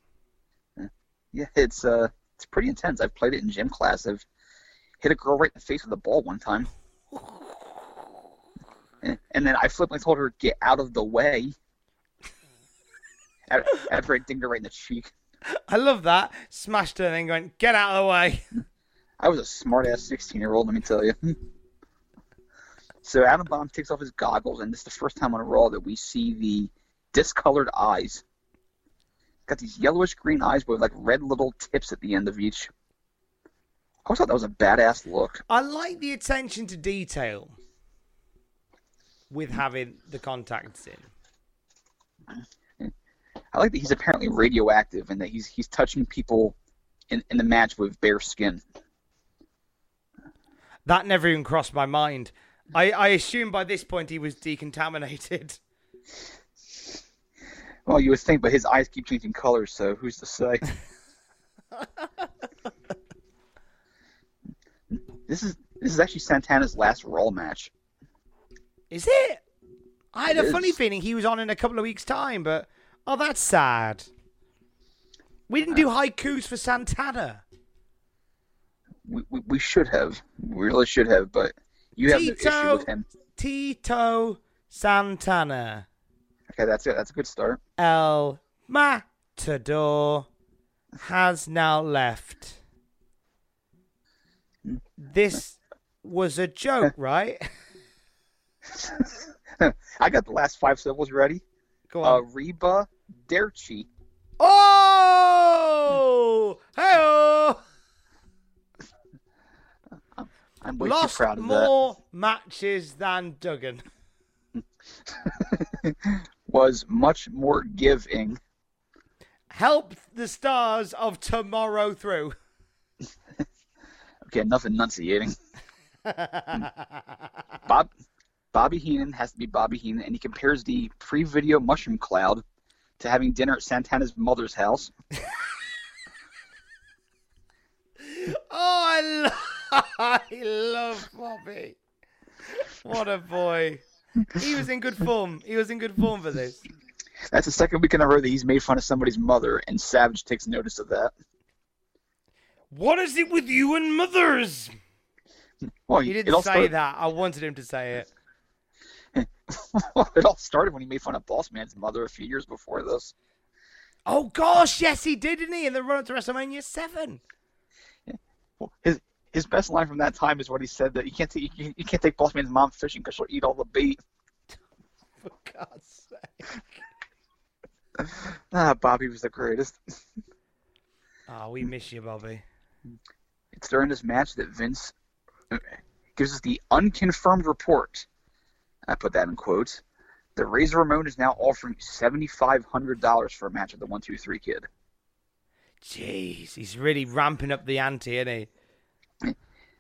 Yeah, it's pretty intense. I've played it in gym class. I've hit a girl right in the face with a ball one time. And then I flippantly told her, "Get out of the way." After I dinged her right in the cheek. I love that. Smashed her and then going, "Get out of the way." I was a smart-ass 16-year-old, let me tell you. So Adam Bomb takes off his goggles, and this is the first time on Raw that we see the discolored eyes. Got these yellowish-green eyes with, like, red little tips at the end of each. I always thought that was a badass look. I like the attention to detail with having the contacts in. I like that he's apparently radioactive and that he's touching people in the match with bare skin. That never even crossed my mind. I assume by this point he was decontaminated. Well, you would think, but his eyes keep changing colors, so who's to say? This is actually Santana's last Raw match. Is it? I had a funny feeling he was on in a couple of weeks' time, but oh, that's sad. We didn't do haikus for Santana. We should have. We really should have, but you have no issue with him. Tito Santana. Okay, that's it. That's a good start. El Matador has now left. This was a joke, right? I got the last five syllables ready. Go on. Reba Derchi. Oh! Hey-oh! I'm way too proud of that. Lost more matches than Duggan. Was much more giving. Help the stars of tomorrow through. Okay, enough enunciating. Bobby Heenan has to be Bobby Heenan, and he compares the pre-video mushroom cloud to having dinner at Santana's mother's house. I love Bobby. What a boy. He was in good form. He was in good form for this. That's the second week in a row that he's made fun of somebody's mother, and Savage takes notice of that. What is it with you and mothers? Well, he didn't say that. I wanted him to say it. It all started when he made fun of Boss Man's mother a few years before this. Oh, gosh, yes, he did, didn't he? In the run-up to WrestleMania 7. Yeah. Well, his best line from that time is what he said, that you can't take Boss Man's mom fishing because she'll eat all the bait. For God's sake. Bobby was the greatest. Oh, we miss you, Bobby. It's during this match that Vince gives us the unconfirmed report. I put that in quotes. The Razor Ramon is now offering $7,500 for a match with the 1-2-3 Kid. Jeez, he's really ramping up the ante, isn't he?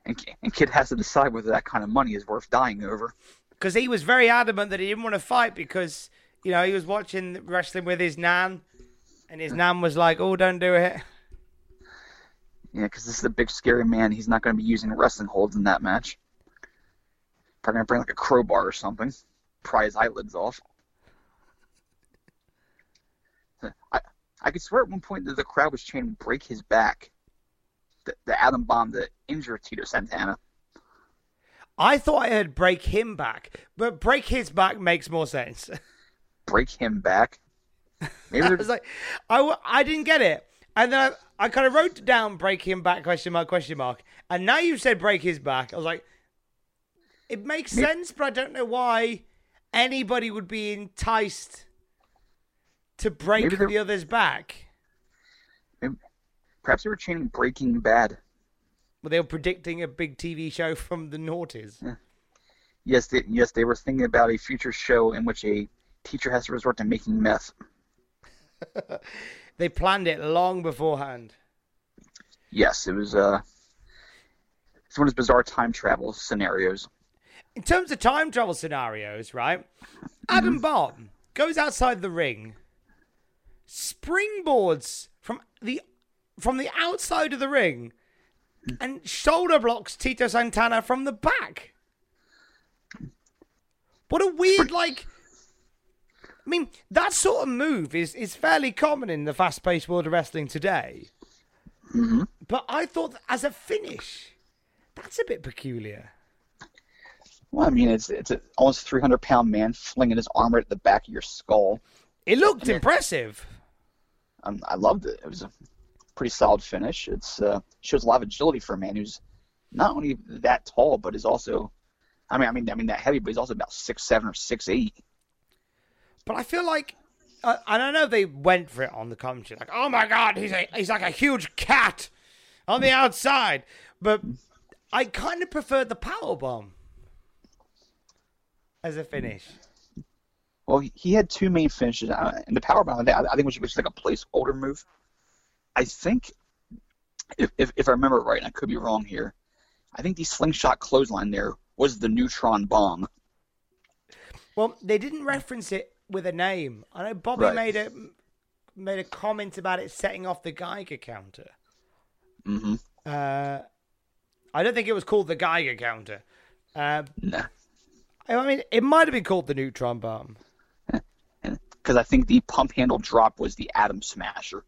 And Kid has to decide whether that kind of money is worth dying over. Because he was very adamant that he didn't want to fight because, you know, he was watching wrestling with his nan, and his nan was like, oh, don't do it. Yeah, because this is a big, scary man. He's not going to be using wrestling holds in that match. Probably going to bring, like, a crowbar or something. Pry his eyelids off. I could swear at one point that the crowd was trying to break his back. The Adam Bomb that injured Tito Santana. I thought I heard break him back, but break his back makes more sense. Break him back? Maybe I was like, I didn't get it. And then I kind of wrote down break him back, question mark. And now you said break his back. I was like, it makes sense, but I don't know why anybody would be enticed to break the other's back. Perhaps they were chanting Breaking Bad. Well, they were predicting a big TV show from the noughties. Yeah. Yes, they were thinking about a future show in which a teacher has to resort to making meth. They planned it long beforehand. Yes, it was it's one of those bizarre time travel scenarios. In terms of time travel scenarios, right, Adam Bomb goes outside the ring, springboards from the outside of the ring, and shoulder blocks Tito Santana from the back. What a weird, like... I mean, that sort of move is fairly common in the fast-paced world of wrestling today. Mm-hmm. But I thought, as a finish, that's a bit peculiar. Well, I mean, it's an almost 300-pound man flinging his arm right at the back of your skull. It looked impressive. I loved it. It was a pretty solid finish. It's shows a lot of agility for a man who's not only that tall, but is also, I mean that heavy, but he's also about 6'7" or 6'8". But I feel like, and I know they went for it on the commentary, like, oh my God, he's like a huge cat on the outside. But I kind of prefer the power bomb as a finish. Well, he had two main finishes, and the power bomb I think was just like a placeholder move. I think, if I remember right, and I could be wrong here, I think the slingshot clothesline there was the neutron bomb. Well, they didn't reference it with a name. I know Bobby made a comment about it setting off the Geiger counter. Mm-hmm. I don't think it was called the Geiger counter. Nah. I mean, it might have been called the neutron bomb. Because I think the pump handle drop was the Atom Smasher.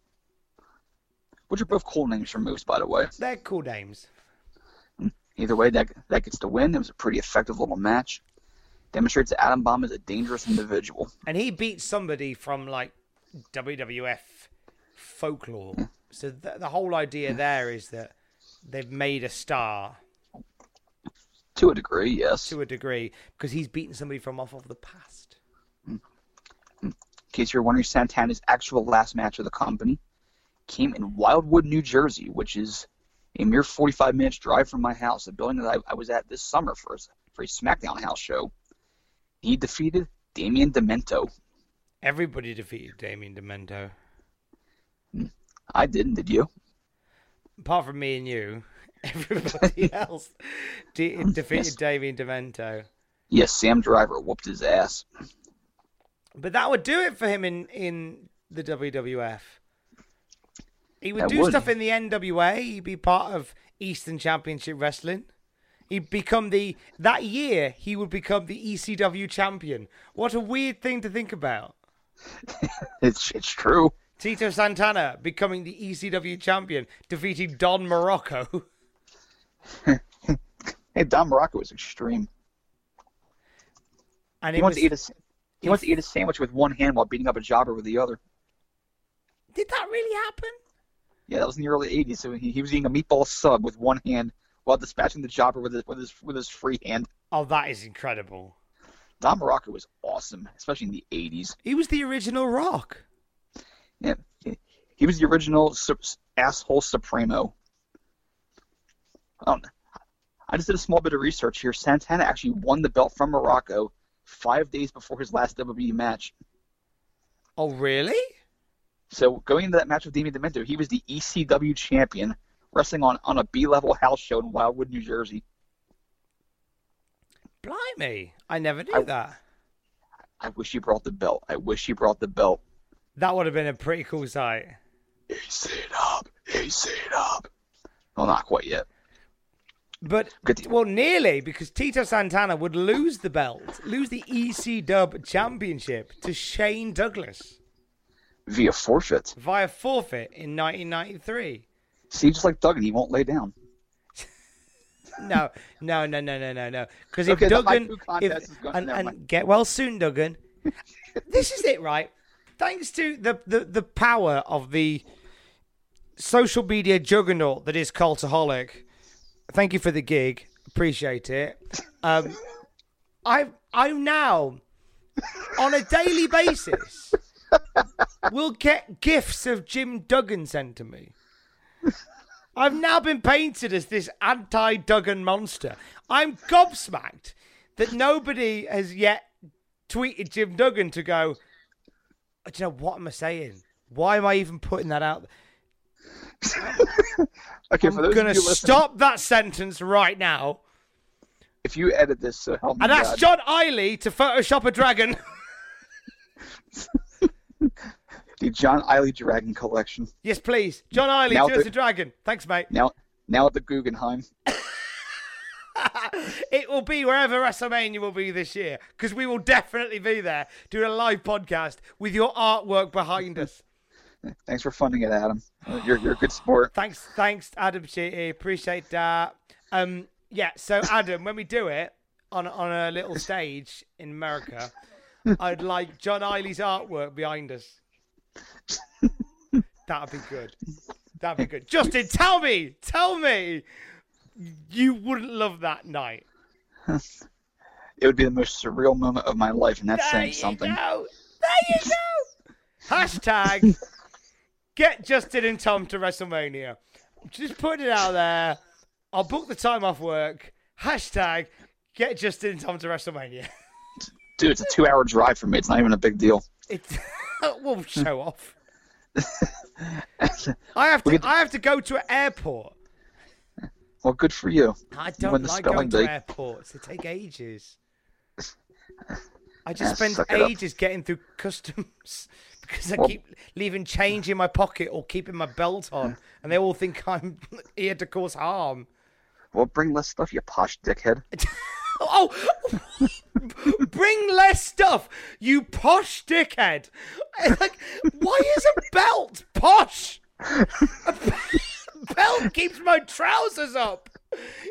Which are both cool names for moves, by the way. They're cool names. Either way, that gets the win. It was a pretty effective little match. Demonstrates that Adam Bomb is a dangerous individual. And he beat somebody from, like, WWF folklore. Yeah. So the whole idea there is that they've made a star. To a degree, yes. To a degree, because he's beaten somebody from off of the past. In case you're wondering, Santana's actual last match of the company came in Wildwood, New Jersey, which is a mere 45 minutes drive from my house, a building that I was at this summer for a SmackDown house show. He defeated Damian Demento. Everybody defeated Damian Demento. I didn't, did you? Apart from me and you, everybody else defeated Damian Demento. Yes, Sam Driver whooped his ass. But that would do it for him in the WWF. He would do stuff in the NWA. He'd be part of Eastern Championship Wrestling. He'd become he would become the ECW champion. What a weird thing to think about. It's true. Tito Santana becoming the ECW champion, defeating Don Muraco. Hey, Don Muraco was extreme. And he wants to eat a sandwich with one hand while beating up a jobber with the other. Did that really happen? Yeah, that was in the early 80s. So he was eating a meatball sub with one hand while dispatching the jobber with his free hand. Oh, that is incredible. Don Muraco was awesome, especially in the 80s. He was the original Rock. Yeah, he was the original asshole Supremo. I just did a small bit of research here. Santana actually won the belt from Muraco 5 days before his last WWE match. Oh, really? So going into that match with Damian Demento, he was the ECW champion, wrestling on a B-level house show in Wildwood, New Jersey. Blimey. I never knew that. I wish he brought the belt. I wish he brought the belt. That would have been a pretty cool sight. He's it up. He's it up. Well, not quite yet. But, well, nearly, because Tito Santana would lose the belt, lose the ECW championship to Shane Douglas. Via forfeit. Via forfeit in 1993. See, just like Duggan, he won't lay down. No. Because if Duggan... And get well soon, Duggan. This is it, right? Thanks to the power of the social media juggernaut that is Cultaholic. Thank you for the gig. Appreciate it. I'm now, on a daily basis, will get gifts of Jim Duggan sent to me. I've now been painted as this anti-Duggan monster. I'm gobsmacked that nobody has yet tweeted Jim Duggan to go, do you know, what am I saying? Why am I even putting that out? Okay, I'm going to stop that sentence right now. If you edit this, so help me. And ask John Eiley to Photoshop a dragon. The John Eiley dragon collection. Yes, please. John Eiley, do us a dragon. Thanks, mate. Now at the Guggenheim. It will be wherever WrestleMania will be this year, because we will definitely be there doing a live podcast with your artwork behind us. Thanks for funding it, Adam. You're a good sport. Thanks, Adam Sheehy. Appreciate that. Yeah. So, Adam, when we do it on a little stage in America, I'd like John Eiley's artwork behind us. That'd be good. Justin, tell me, you wouldn't love that night. It would be the most surreal moment of my life, and that's saying something. There you go. Hashtag get Justin and Tom to WrestleMania. Just putting it out there. I'll book the time off work. Hashtag get Justin and Tom to WrestleMania. Dude, it's a 2-hour drive for me. It's not even a big deal. We'll show off. I have to go to an airport. Well, good for you. I don't like going to airports. They take ages. I just spend ages getting through customs because I keep leaving change in my pocket or keeping my belt on, and they all think I'm here to cause harm. Well, bring less stuff, you posh dickhead. Oh, bring less stuff, you posh dickhead. Like, why is a belt posh? A belt keeps my trousers up.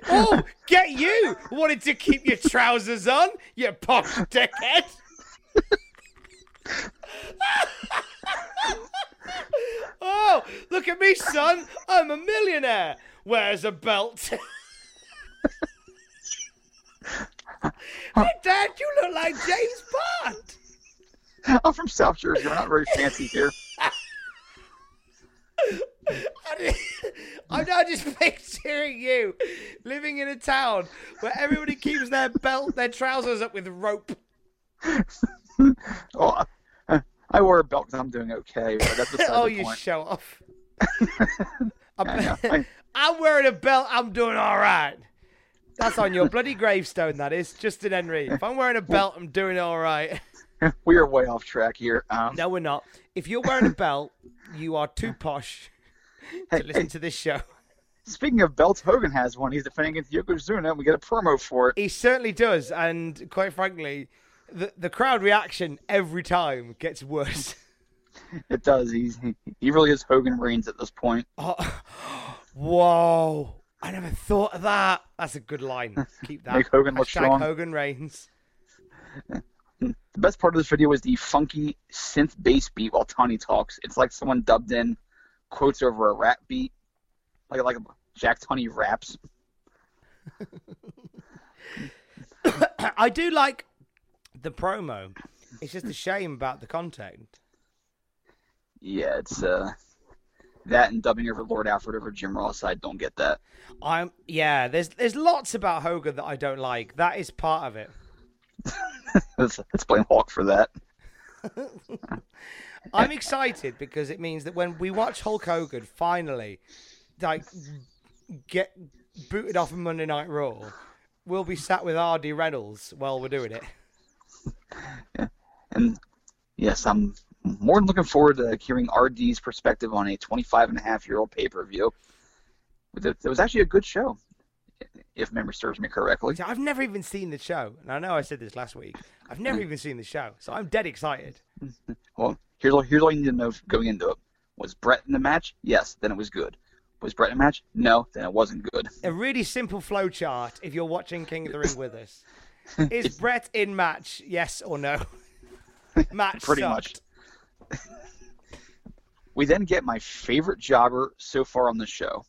Oh, get you. Wanted to keep your trousers on, you posh dickhead. Oh, look at me, son. I'm a millionaire. Where's a belt? Hey, Dad, you look like James Bond. I'm from South Jersey. We're not very fancy here. I'm now just picturing you living in a town where everybody keeps their belt, their trousers up with rope. Oh, I wore a belt because I'm doing okay. That's oh, you point. Show off. I'm wearing a belt. I'm doing all right. That's on your bloody gravestone, that is. Justin Henry. If I'm wearing a belt, I'm doing all right. We are way off track here. No, we're not. If you're wearing a belt, you are too posh to listen to this show. Speaking of belts, Hogan has one. He's defending against Yokozuna, and we get a promo for it. He certainly does. And quite frankly, the crowd reaction every time gets worse. It does. He really is Hogan Reigns at this point. Oh, whoa. I never thought of that. That's a good line. Keep that. Make Hogan look strong. Hogan Reigns. The best part of this video is the funky synth bass beat while Tony talks. It's like someone dubbed in quotes over a rap beat, like Jack Tunney raps. I do like the promo. It's just a shame about the content. Yeah, it's That and dubbing over Lord Alfred over Jim Ross, I don't get that. Yeah, there's lots about Hogan that I don't like. That is part of it. Let's blame Hawk for that. I'm excited because it means that when we watch Hulk Hogan finally like get booted off of Monday Night Raw, we'll be sat with R.D. Reynolds while we're doing it. Yeah. And yes, I'm more than looking forward to hearing R.D.'s perspective on a 25-and-a-half-year-old pay-per-view. It was actually a good show, if memory serves me correctly. I've never even seen the show, and I know I said this last week. I've never even seen the show, so I'm dead excited. Well, here's all you need to know going into it. Was Bret in the match? Yes, then it was good. Was Bret in the match? No, then it wasn't good. A really simple flow chart if you're watching King of the Ring with us. Is Bret in match? Yes or no? Match pretty sucked. Much. We then get my favorite jobber so far on the show.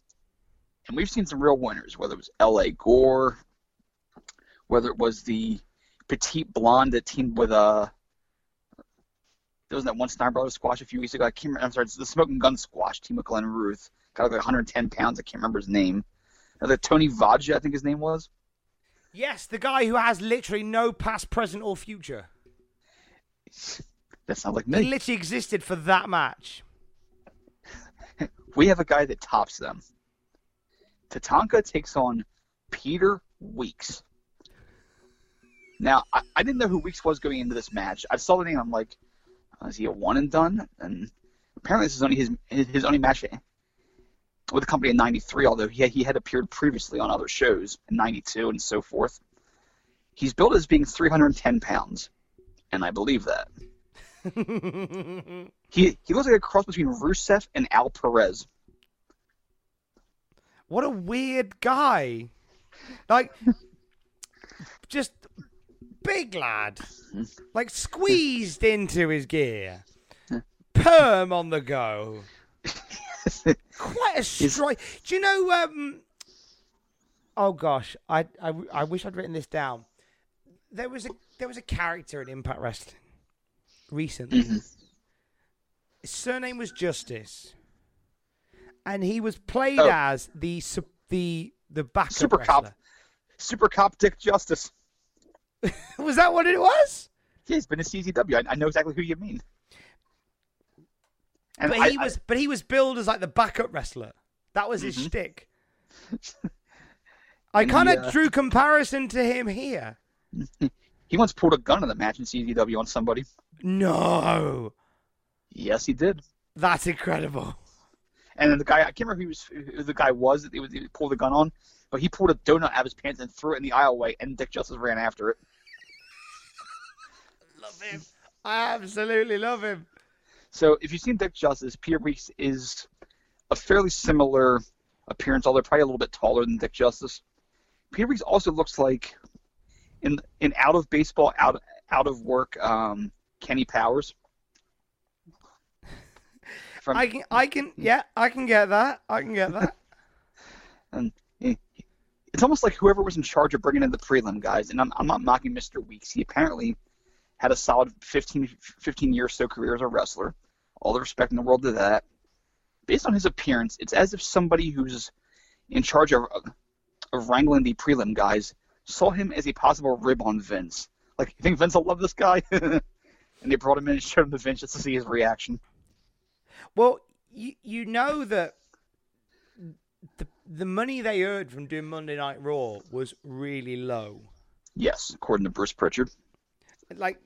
And we've seen some real winners, whether it was L.A. Gore, whether it was the petite blonde that teamed with there was that one Steiner Brothers squash a few weeks ago. I'm sorry, it's the Smoking Gun squash team with Glenn Ruth. Got like 110 pounds. I can't remember his name. Another Tony Voggia, I think his name was. Yes, the guy who has literally no past, present, or future. That sounds like me. He literally existed for that match. We have a guy that tops them. Tatanka takes on Peter Weeks. Now, I didn't know who Weeks was going into this match. I saw the name. I'm like, is he a one and done? And apparently this is only his only match with the company in 93, although he had appeared previously on other shows in 92 and so forth. He's billed as being 310 pounds, and I believe that. He looks like a cross between Rusev and Al Perez. What a weird guy. Like, just big lad. Like, squeezed into his gear. Perm on the go. Quite a strike. Do you know, oh, gosh. I wish I'd written this down. There was a character in Impact Wrestling recently. His surname was Justice. And he was played as the backup super cop wrestler. Super Cop Dick Justice. Was that what it was? Yeah, he's been in CZW. I know exactly who you mean. And but he was billed as like the backup wrestler. That was his shtick. I kind of drew comparison to him here. He once pulled a gun in the match in CZW on somebody. No. Yes, he did. That's incredible. And then the guy, I can't remember who the guy was that he pulled the gun on, but he pulled a donut out of his pants and threw it in the aisleway, and Dick Justice ran after it. Love him. I absolutely love him. So if you've seen Dick Justice, Peter Weeks is a fairly similar appearance, although probably a little bit taller than Dick Justice. Peter Weeks also looks like, in out of baseball, out of work, Kenny Powers. I can get that. And it's almost like whoever was in charge of bringing in the prelim guys, and I'm not mocking Mr. Weeks. He apparently had a solid 15 year or so career as a wrestler. All the respect in the world to that. Based on his appearance, it's as if somebody who's in charge of wrangling the prelim guys saw him as a possible rib on Vince. Like, you think Vince will love this guy? And they brought him in and showed him to Vince just to see his reaction. Well, you know that the money they earned from doing Monday Night Raw was really low. Yes, according to Bruce Pritchard. Like,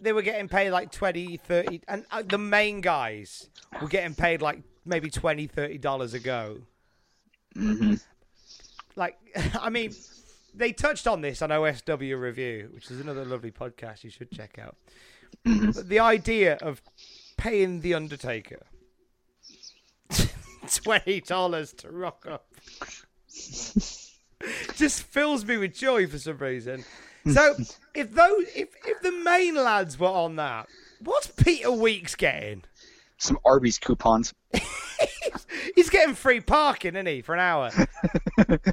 they were getting paid like $20, $30, and the main guys were getting paid like maybe $20, $30 a go. Mm-hmm. Like, I mean, they touched on this on OSW Review, which is another lovely podcast you should check out. Mm-hmm. But the idea of paying The Undertaker $20 to rock up just fills me with joy for some reason. So if the main lads were on that, what's Peter Weeks getting? Some Arby's coupons. He's getting free parking, isn't he, for an hour?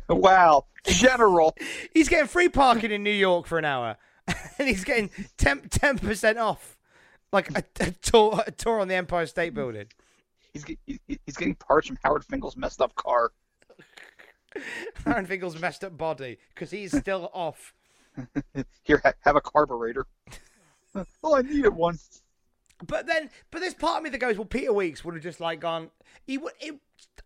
Wow, general. He's getting free parking in New York for an hour, and he's getting 10% off. Like a tour on the Empire State Building. He's getting parts from Howard Finkel's messed up car. Howard Finkel's messed up body, because he's still off. Here, have a carburetor. Oh, I needed one. But then, but there's part of me that goes, well, Peter Weeks would have just like gone. He would.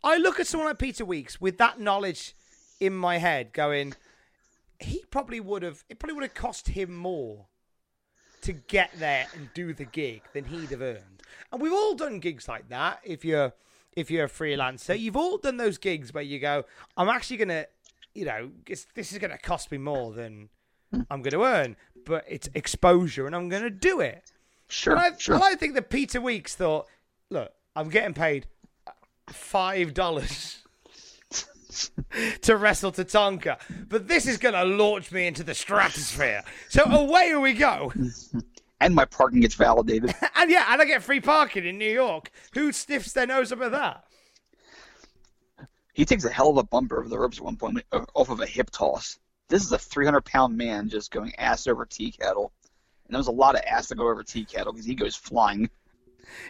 I look at someone like Peter Weeks with that knowledge in my head, going, he probably would have. It probably would have cost him more to get there and do the gig than he'd have earned. And we've all done gigs like that. If you're a freelancer, you've all done those gigs where you go, I'm actually gonna, you know, this is gonna cost me more than I'm gonna earn, but it's exposure, and I'm gonna do it. Sure. And I think that Peter Weeks thought, look, I'm getting paid $5 to wrestle Tatanka, but this is gonna launch me into the stratosphere. So away we go. And my parking gets validated. And yeah, and I get free parking in New York. Who sniffs their nose up at that? He takes a hell of a bumper over the ropes at one point off of a hip toss. This is a 300-pound man just going ass over tea kettle. And there was a lot of ass to go over tea kettle because he goes flying.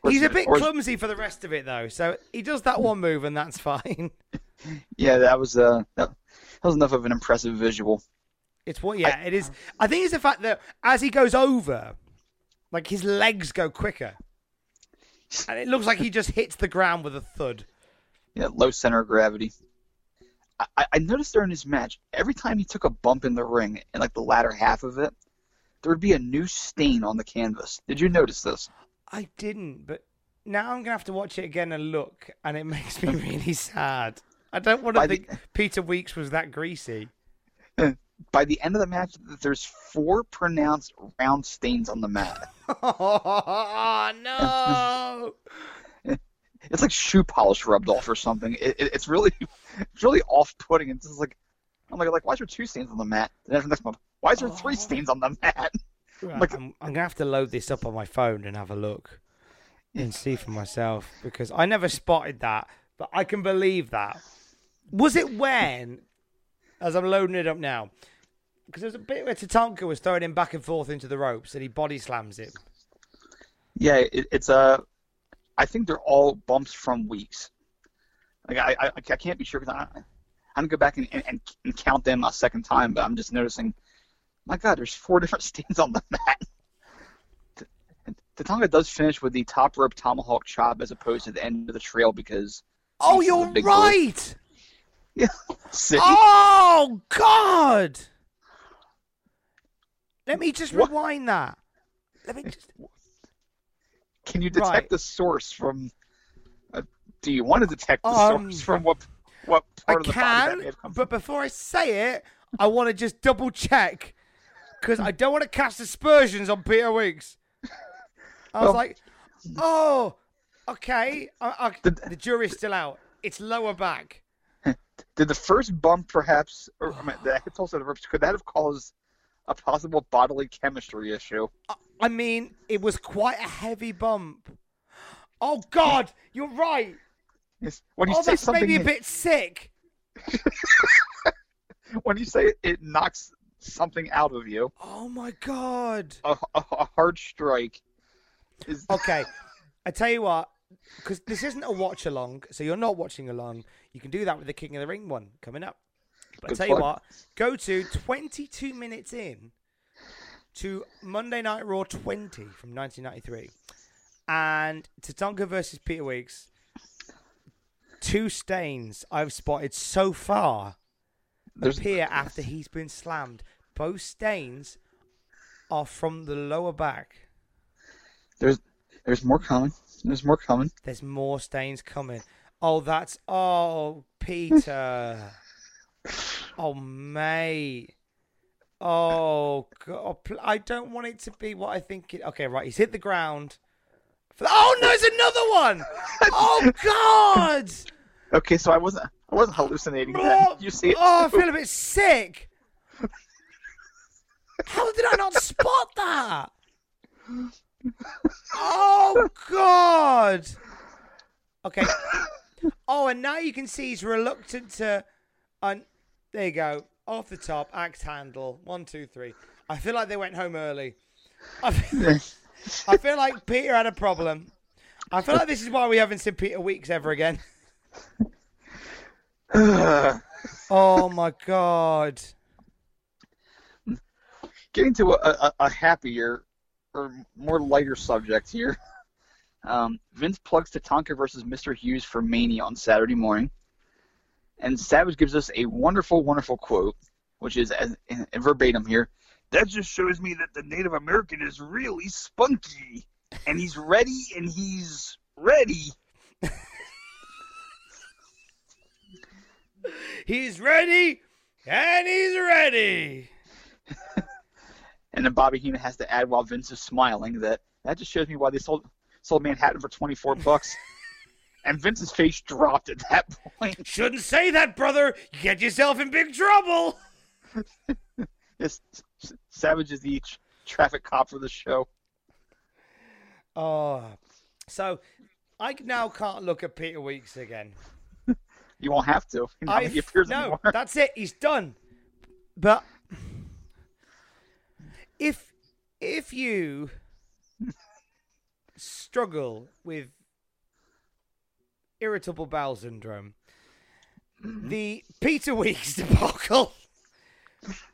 He's a bit clumsy for the rest of it, though. So he does that one move, and that's fine. Yeah, that was enough of an impressive visual. It's what, yeah, it is. I think it's the fact that as he goes over, like, his legs go quicker. And it looks like he just hits the ground with a thud. Yeah, low center of gravity. I noticed during this match, every time he took a bump in the ring, in, like, the latter half of it, there would be a new stain on the canvas. Did you notice this? I didn't, but now I'm going to have to watch it again and look, and it makes me really sad. I don't want to think Peter Weeks was that greasy. By the end of the match, there's 4 pronounced round stains on the mat. Oh, no! It's like shoe polish rubbed off or something. It's really off-putting. It's just like, I'm like, why is there 2 stains on the mat? The next month, why is there 3 stains on the mat? Right, like, I'm going to have to load this up on my phone and have a look and see for myself, because I never spotted that, but I can believe that. Was it when... As I'm loading it up now, because there's a bit where Tatanka was throwing him back and forth into the ropes, and he body slams it. Yeah, I think they're all bumps from Weeks. Like I can't be sure because I'm gonna go back and count them a second time, but I'm just noticing, my God, there's 4 different stains on the mat. Tatanka does finish with the top rope tomahawk chop as opposed to the end of the trail because. Oh, you're right. Goal. Yeah. See? Oh, God! Let me just rewind that. Let me just... Can you detect the source from... do you want to detect the source from what part of the body that may have come from? But before I say it, I want to just double-check, because I don't want to cast aspersions on Peter Weeks. Okay. The jury's still out. It's lower back. Did the first bump, perhaps, or I mean, the hip toss out of ropes, could that have caused a possible bodily chemistry issue? I mean, it was quite a heavy bump. Oh God, you're right. Yes. When you say that's something, maybe a bit sick. When you say it knocks something out of you. Oh my God. A hard strike. Okay, I tell you what. Because this isn't a watch along, so you're not watching along. You can do that with the King of the Ring one coming up. But I tell you what, go to 22 minutes in to Monday Night Raw 20 from 1993, and Tatanka versus Peter Weeks. 2 stains I've spotted so far appear after he's been slammed. Both stains are from the lower back. There's more coming. There's more coming. There's more stains coming. Oh, that's... Oh, Peter. Oh, mate. Oh, God. I don't want it to be what I think it... Okay, right. He's hit the ground. Oh, no, it's another one! Oh, God! Okay, so I wasn't hallucinating then. You see it? Oh, I feel a bit sick. How did I not spot that? Oh, God. Okay. Oh, and now you can see he's reluctant to... There you go. Off the top, axe handle. 1, 2, 3. I feel like they went home early. I feel like Peter had a problem. I feel like this is why we haven't seen Peter Weeks ever again. Oh, my God. Getting to a happier or more lighter subject here. Vince plugs Tatanka versus Mr. Hughes for Mania on Saturday morning. And Savage gives us a wonderful, wonderful quote, which is in verbatim here. That just shows me that the Native American is really spunky. And he's ready, and he's ready. He's ready, and he's ready. And then Bobby Heenan has to add while Vince is smiling that just shows me why they sold Manhattan for $24. And Vince's face dropped at that point. Shouldn't say that, brother. You get yourself in big trouble. Yes, Savage is the traffic cop for the show. Oh, so I now can't look at Peter Weeks again. You won't have to. He appears anymore. That's it. He's done. But if you struggle with irritable bowel syndrome, the Peter Weeks debacle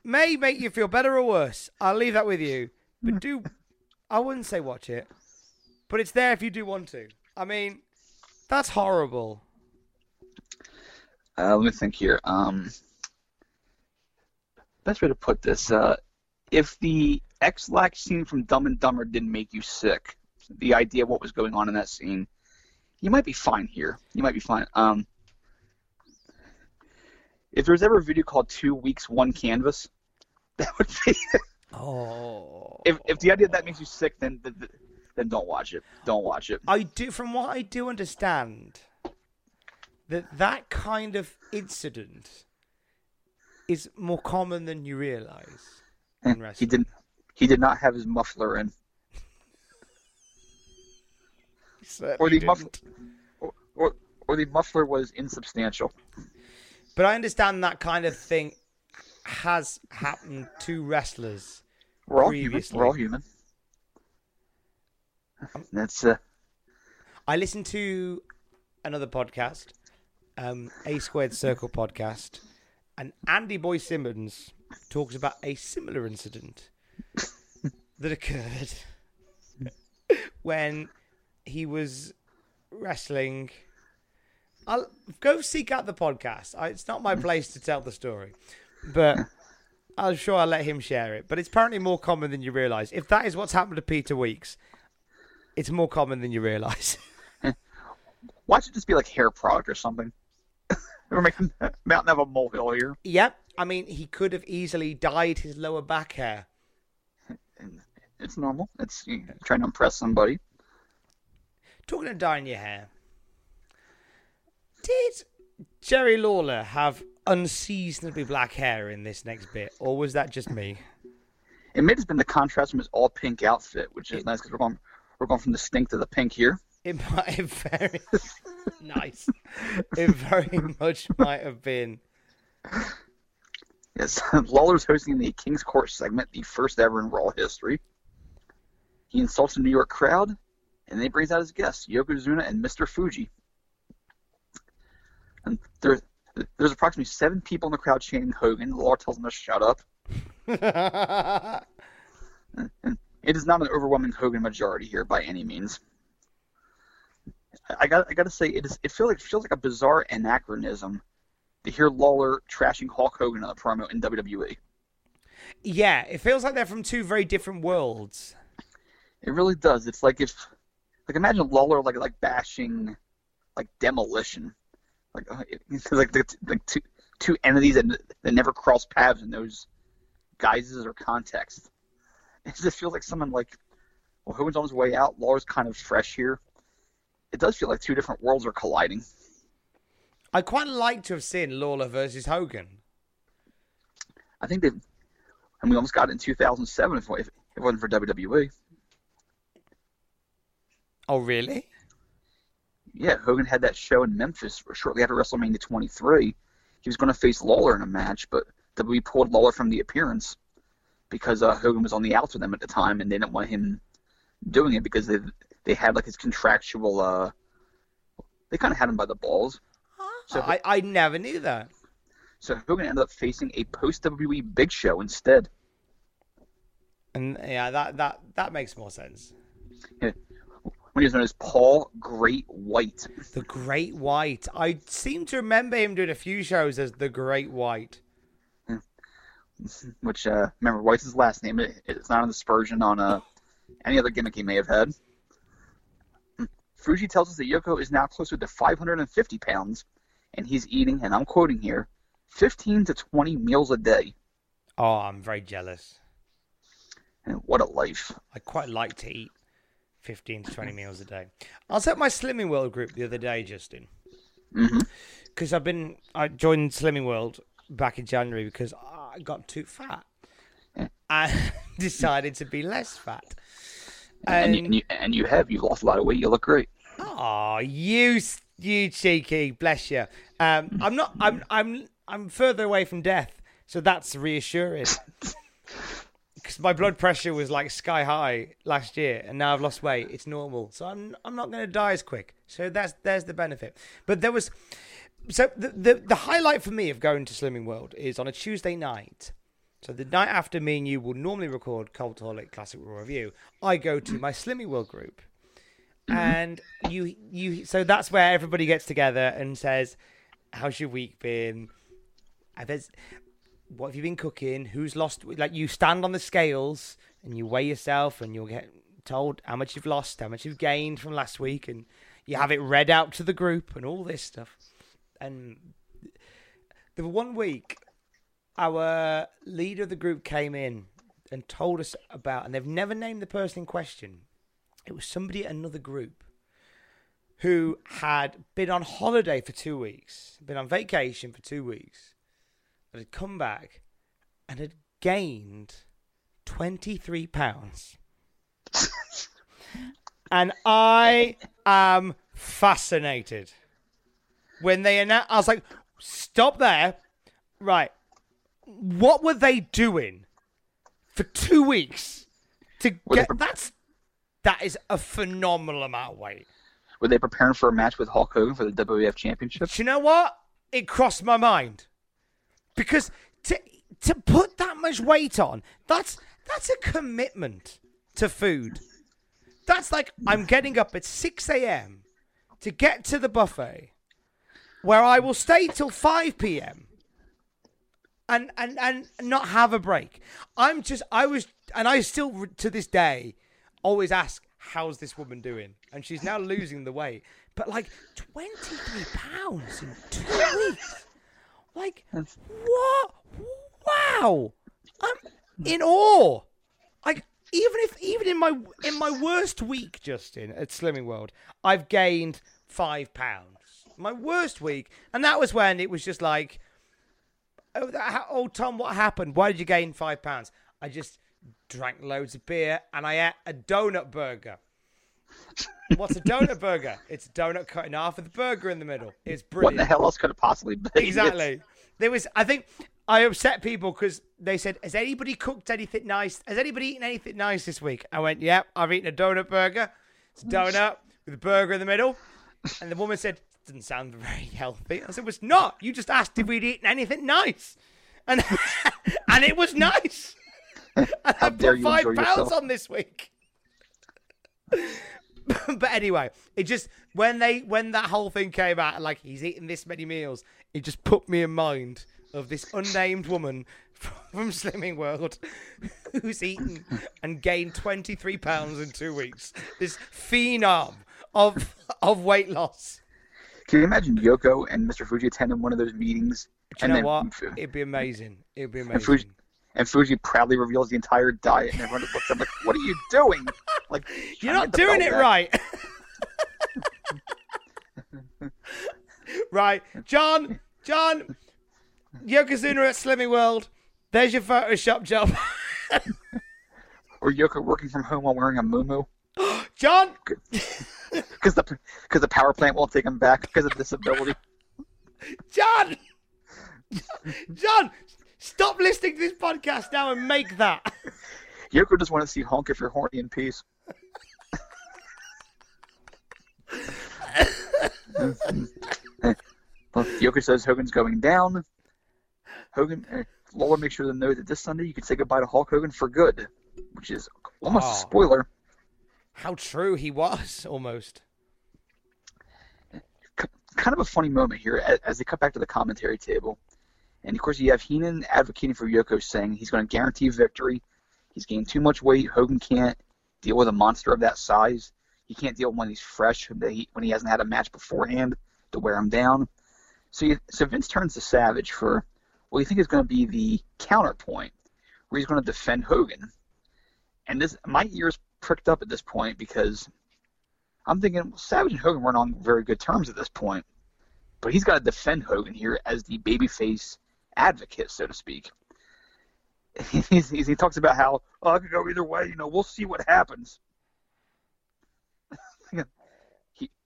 may make you feel better or worse. I'll leave that with you. But I wouldn't say watch it. But it's there if you do want to. I mean, that's horrible. Let me think here. Best way to put this. If the X-Lax scene from Dumb and Dumber didn't make you sick, the idea of what was going on in that scene, you might be fine here. You might be fine. If there was ever a video called 2 Weeks, One Canvas, that would be it. Oh. If the idea of that makes you sick, then... Then don't watch it. Don't watch it. I do, from what I do understand, that kind of incident is more common than you realize. And he did not have his muffler in. The muffler was insubstantial. But I understand that kind of thing has happened to wrestlers. We're all previously. Human. We're all human. That's I listened to another podcast, A Squared Circle podcast, and Andy Boy Simmons talks about a similar incident that occurred when he was wrestling. I'll go seek out the podcast. It's not my place to tell the story, but I'm sure I'll let him share it. But it's apparently more common than you realize. If that is what's happened to Peter Weeks, it's more common than you realize. Why should it just be like hair product or something? We're making a mountain out of a molehill here. Yep. I mean, he could have easily dyed his lower back hair. It's normal. It's trying to impress somebody. Talking of dyeing your hair, did Jerry Lawler have unseasonably black hair in this next bit, or was that just me? It may have been the contrast from his all pink outfit, which is nice because we're going from the stink to the pink here. It might have very nice. It very much might have been. Yes, Lawler's hosting the King's Court segment, the first ever in Raw history. He insults the New York crowd, and then he brings out his guests, Yokozuna and Mr. Fuji. And there's approximately 7 people in the crowd chanting Hogan. Lawler tells them to shut up. and it is not an overwhelming Hogan majority here by any means. I got to say, it feels like a bizarre anachronism to hear Lawler trashing Hulk Hogan on a promo in WWE. Yeah, it feels like they're from 2 very different worlds. It really does. It's like imagine Lawler like bashing like Demolition, like two entities that never cross paths in those guises or contexts. It just feels like someone Hogan's on his way out, Lawler's kind of fresh here. It does feel like 2 different worlds are colliding. I quite like to have seen Lawler versus Hogan. I think we almost got it in 2007 if it wasn't for WWE. Oh, really? Yeah, Hogan had that show in Memphis shortly after WrestleMania 23. He was going to face Lawler in a match, but WWE pulled Lawler from the appearance, because Hogan was on the outs with them at the time, and they didn't want him doing it because they they had like his contractual. They kind of had him by the balls. Huh? So I never knew that. So Hogan ended up facing a post WWE Big Show instead. And yeah, that makes more sense. Yeah. When he was known as Paul Great White. The Great White. I seem to remember him doing a few shows as the Great White. Which, remember, White's his last name. It's not an aspersion on any other gimmick he may have had. Fuji tells us that Yoko is now closer to 550 pounds, and he's eating, and I'm quoting here, 15 to 20 meals a day. Oh, I'm very jealous. And what a life. I quite like to eat 15 to 20 meals a day. I was at my Slimming World group the other day, Justin. Because I joined Slimming World back in January because I got too fat. I decided to be less fat. And you have. You've lost a lot of weight. You look great. Oh, you cheeky. Bless you. I'm not. I'm further away from death, so that's reassuring. Because my blood pressure was like sky high last year, and now I've lost weight. It's normal, so I'm not going to die as quick. So there's the benefit. But there was the highlight for me of going to Slimming World is on a Tuesday night. So the night after me and you will normally record Cultaholic Classic Raw Review, I go to my Slimming World group, and you. So that's where everybody gets together and says, "How's your week been? What have you been cooking? Who's lost?" Like you stand on the scales and you weigh yourself, and you'll get told how much you've lost, how much you've gained from last week, and you have it read out to the group and all this stuff. And the one week, our leader of the group came in and told us about, and they've never named the person in question. It was somebody at another group who had been on holiday for 2 weeks, been on vacation for 2 weeks, and had come back and had gained 23 pounds. And I am fascinated. When they announced, I was like, stop there. Right. What were they doing for 2 weeks to get that is a phenomenal amount of weight. Were they preparing for a match with Hulk Hogan for the WWF Championship? Do you know what? It crossed my mind because to put that much weight on, that's a commitment to food. That's like I'm getting up at 6 a.m. to get to the buffet where I will stay till 5 p.m. And not have a break. I still to this day always ask, how's this woman doing? And she's now losing the weight. But like 23 pounds in 2 weeks. Like, what? Wow. I'm in awe. Like, even in my worst week, Justin, at Slimming World, I've gained 5 pounds. My worst week. And that was when it was just like, oh, Tom, what happened? Why did you gain 5 pounds? I just drank loads of beer and I ate a donut burger. What's a donut burger? It's a donut cut in half with a burger in the middle. It's brilliant. What the hell else could it possibly be? Exactly. There was, I think I upset people because they said, has anybody cooked anything nice? Has anybody eaten anything nice this week? I went, yep, I've eaten a donut burger. It's a donut with a burger in the middle. And the woman said, didn't sound very healthy. I said, it was not. You just asked if we'd eaten anything nice. And and it was nice. And I put 5 pounds on this week. But anyway, it just when that whole thing came out, like he's eating this many meals, it just put me in mind of this unnamed woman from Slimming World who's eaten and gained 23 pounds in 2 weeks. This phenom of weight loss. Can you imagine Yoko and Mr. Fuji attending one of those meetings? Do you know what? It'd be amazing. It'd be amazing. And Fuji proudly reveals the entire diet, and everyone looks up like, "What are you doing? Like, you're not doing it right." Right, John, Yokozuna at Slimming World. There's your Photoshop job. Or Yoko working from home while wearing a muumuu. John. Because the power plant won't take him back because of disability. John, stop listening to this podcast now and make that. Yoko just want to see Honk if you're horny in peace. Yokozuna says Hogan's going down. Hogan, Lawler makes sure to know that this Sunday you can say goodbye to Hulk Hogan for good, which is almost a spoiler. How true he was, almost. Kind of a funny moment here as they cut back to the commentary table. And, of course, you have Heenan advocating for Yoko, saying he's going to guarantee victory. He's gained too much weight. Hogan can't deal with a monster of that size. He can't deal with one he's fresh, when he hasn't had a match beforehand to wear him down. So Vince turns to Savage for what you think is going to be the counterpoint, where he's going to defend Hogan. And this, my ears pricked up at this point because I'm thinking, well, Savage and Hogan weren't on very good terms at this point. But he's got to defend Hogan here as the babyface advocate, so to speak. He talks about how, oh, I could go either way, you know, we'll see what happens.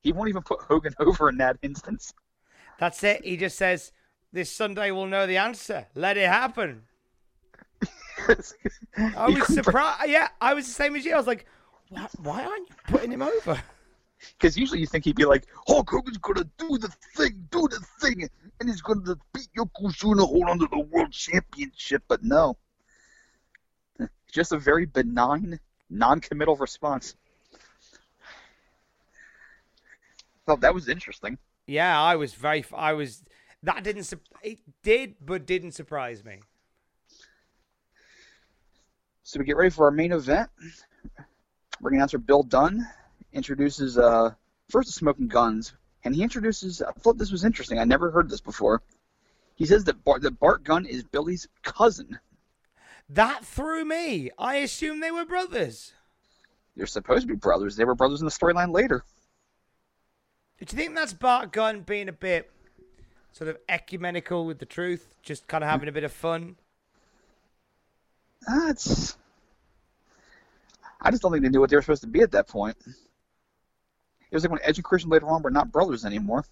He won't even put Hogan over in that instance. That's it. He just says, this Sunday we'll know the answer. Let it happen. I was surprised. Yeah, I was the same as you. I was like, why aren't you putting him over? Because usually you think he'd be like, Hulk Hogan's going to do the thing, and he's going to beat Yokozuna, hold on to the world championship. But no. Just a very benign, non-committal response. Thought that was interesting. Yeah, it did, but didn't surprise me. So we get ready for our main event. Ring announcer Bill Dunn introduces first the Smoking Guns, and he introduces, I thought this was interesting, I never heard this before, he says that Bart Gunn is Billy's cousin. That threw me. I assumed they were brothers. They're supposed to be brothers. They were brothers in the storyline later. Do you think that's Bart Gunn being a bit sort of ecumenical with the truth, just kind of having a bit of fun? I just don't think they knew what they were supposed to be at that point. It was like when Edge and Christian later on were not brothers anymore,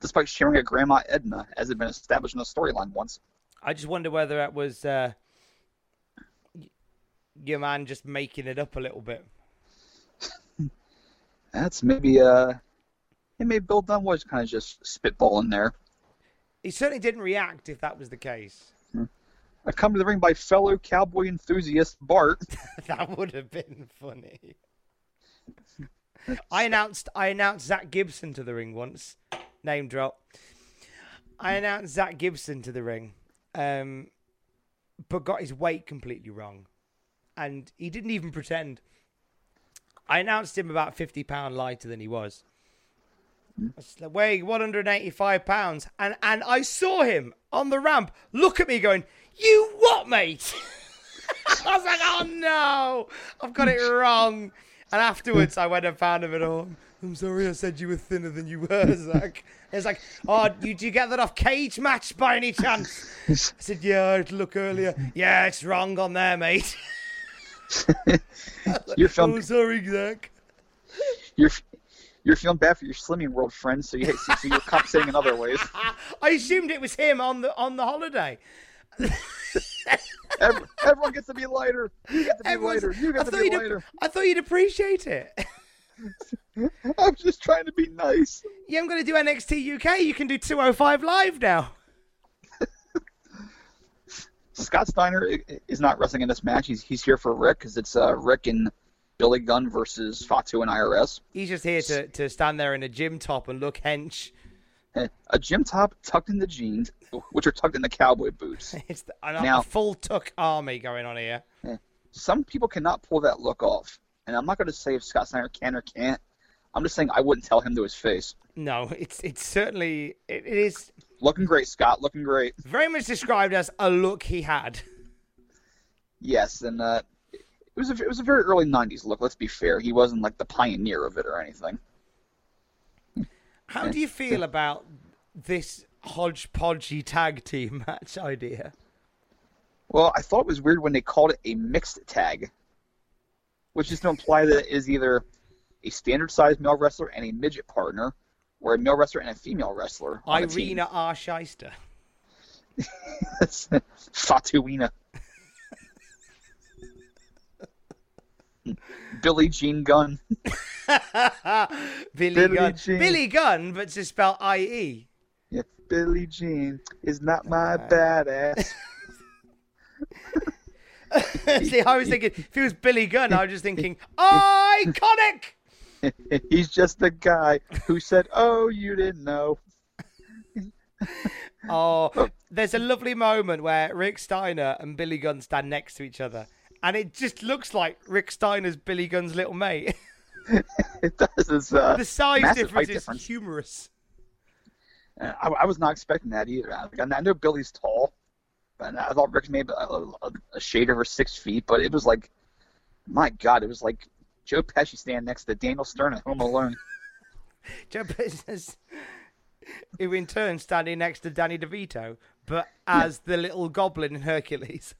despite sharing a Grandma Edna, as had been established in the storyline once. I just wonder whether that was your man just making it up a little bit. That's maybe Bill Dunn was kind of just spitballing there. He certainly didn't react if that was the case. I come to the ring by fellow cowboy enthusiast Bart. That would have been funny. I announced Zach Gibson to the ring once. Name drop. I announced Zach Gibson to the ring, but got his weight completely wrong, and he didn't even pretend. I announced him about 50 pound lighter than he was. I was like, weighing 185 pounds, and I saw him on the ramp. Look at me, going, "You what, mate?" I was like, "Oh no, I've got it wrong." And afterwards, I went and found him at home. I'm sorry, I said you were thinner than you were, Zach. It's like, oh, do you get that off Cage Match by any chance? I said, yeah, I'd look earlier. Yeah, it's wrong on there, mate. I'm sorry, Zach. You're feeling bad for your Slimming World friends, so you're compensating in other ways. I assumed it was him on the holiday. Everyone gets to be lighter. You get to be lighter. You get to be lighter. I thought you'd appreciate it. I'm just trying to be nice. Yeah, I'm going to do NXT UK. You can do 205 Live now. Scott Steiner is not wrestling in this match. He's here for Rick because it's Rick and Billy Gunn versus Fatu and IRS. He's just here to stand there in a gym top and look hench. A gym top tucked in the jeans, which are tucked in the cowboy boots. It's a full tuck army going on here. Some people cannot pull that look off. And I'm not going to say if Scott Steiner can or can't. I'm just saying I wouldn't tell him to his face. No, it's certainly... It is... Looking great, Scott. Looking great. Very much described as a look he had. Yes, and it was a very early 90s look, let's be fair. He wasn't like the pioneer of it or anything. How do you feel about this hodgepodgey tag team match idea? Well, I thought it was weird when they called it a mixed tag, which is to imply that it is either a standard-sized male wrestler and a midget partner, or a male wrestler and a female wrestler. Irwin R. Schyster. That's Fatuina. Billy Jean Gunn. Billy Gunn. Jean. Billy Gunn, but just spelled I-E. Yeah, Billy Jean is not my badass. See, I was thinking, if it was Billy Gunn, I was just thinking, iconic! He's just the guy who said, oh, you didn't know. Oh, there's a lovely moment where Rick Steiner and Billy Gunn stand next to each other. And it just looks like Rick Steiner's Billy Gunn's little mate. It does. The size difference is humorous. I was not expecting that either. I know Billy's tall. And I thought Rick's maybe a shade over 6 feet, but it was like, my God, it was like Joe Pesci standing next to Daniel Stern at Home Alone. Joe Pesci, who in turn standing next to Danny DeVito, but as the little goblin in Hercules.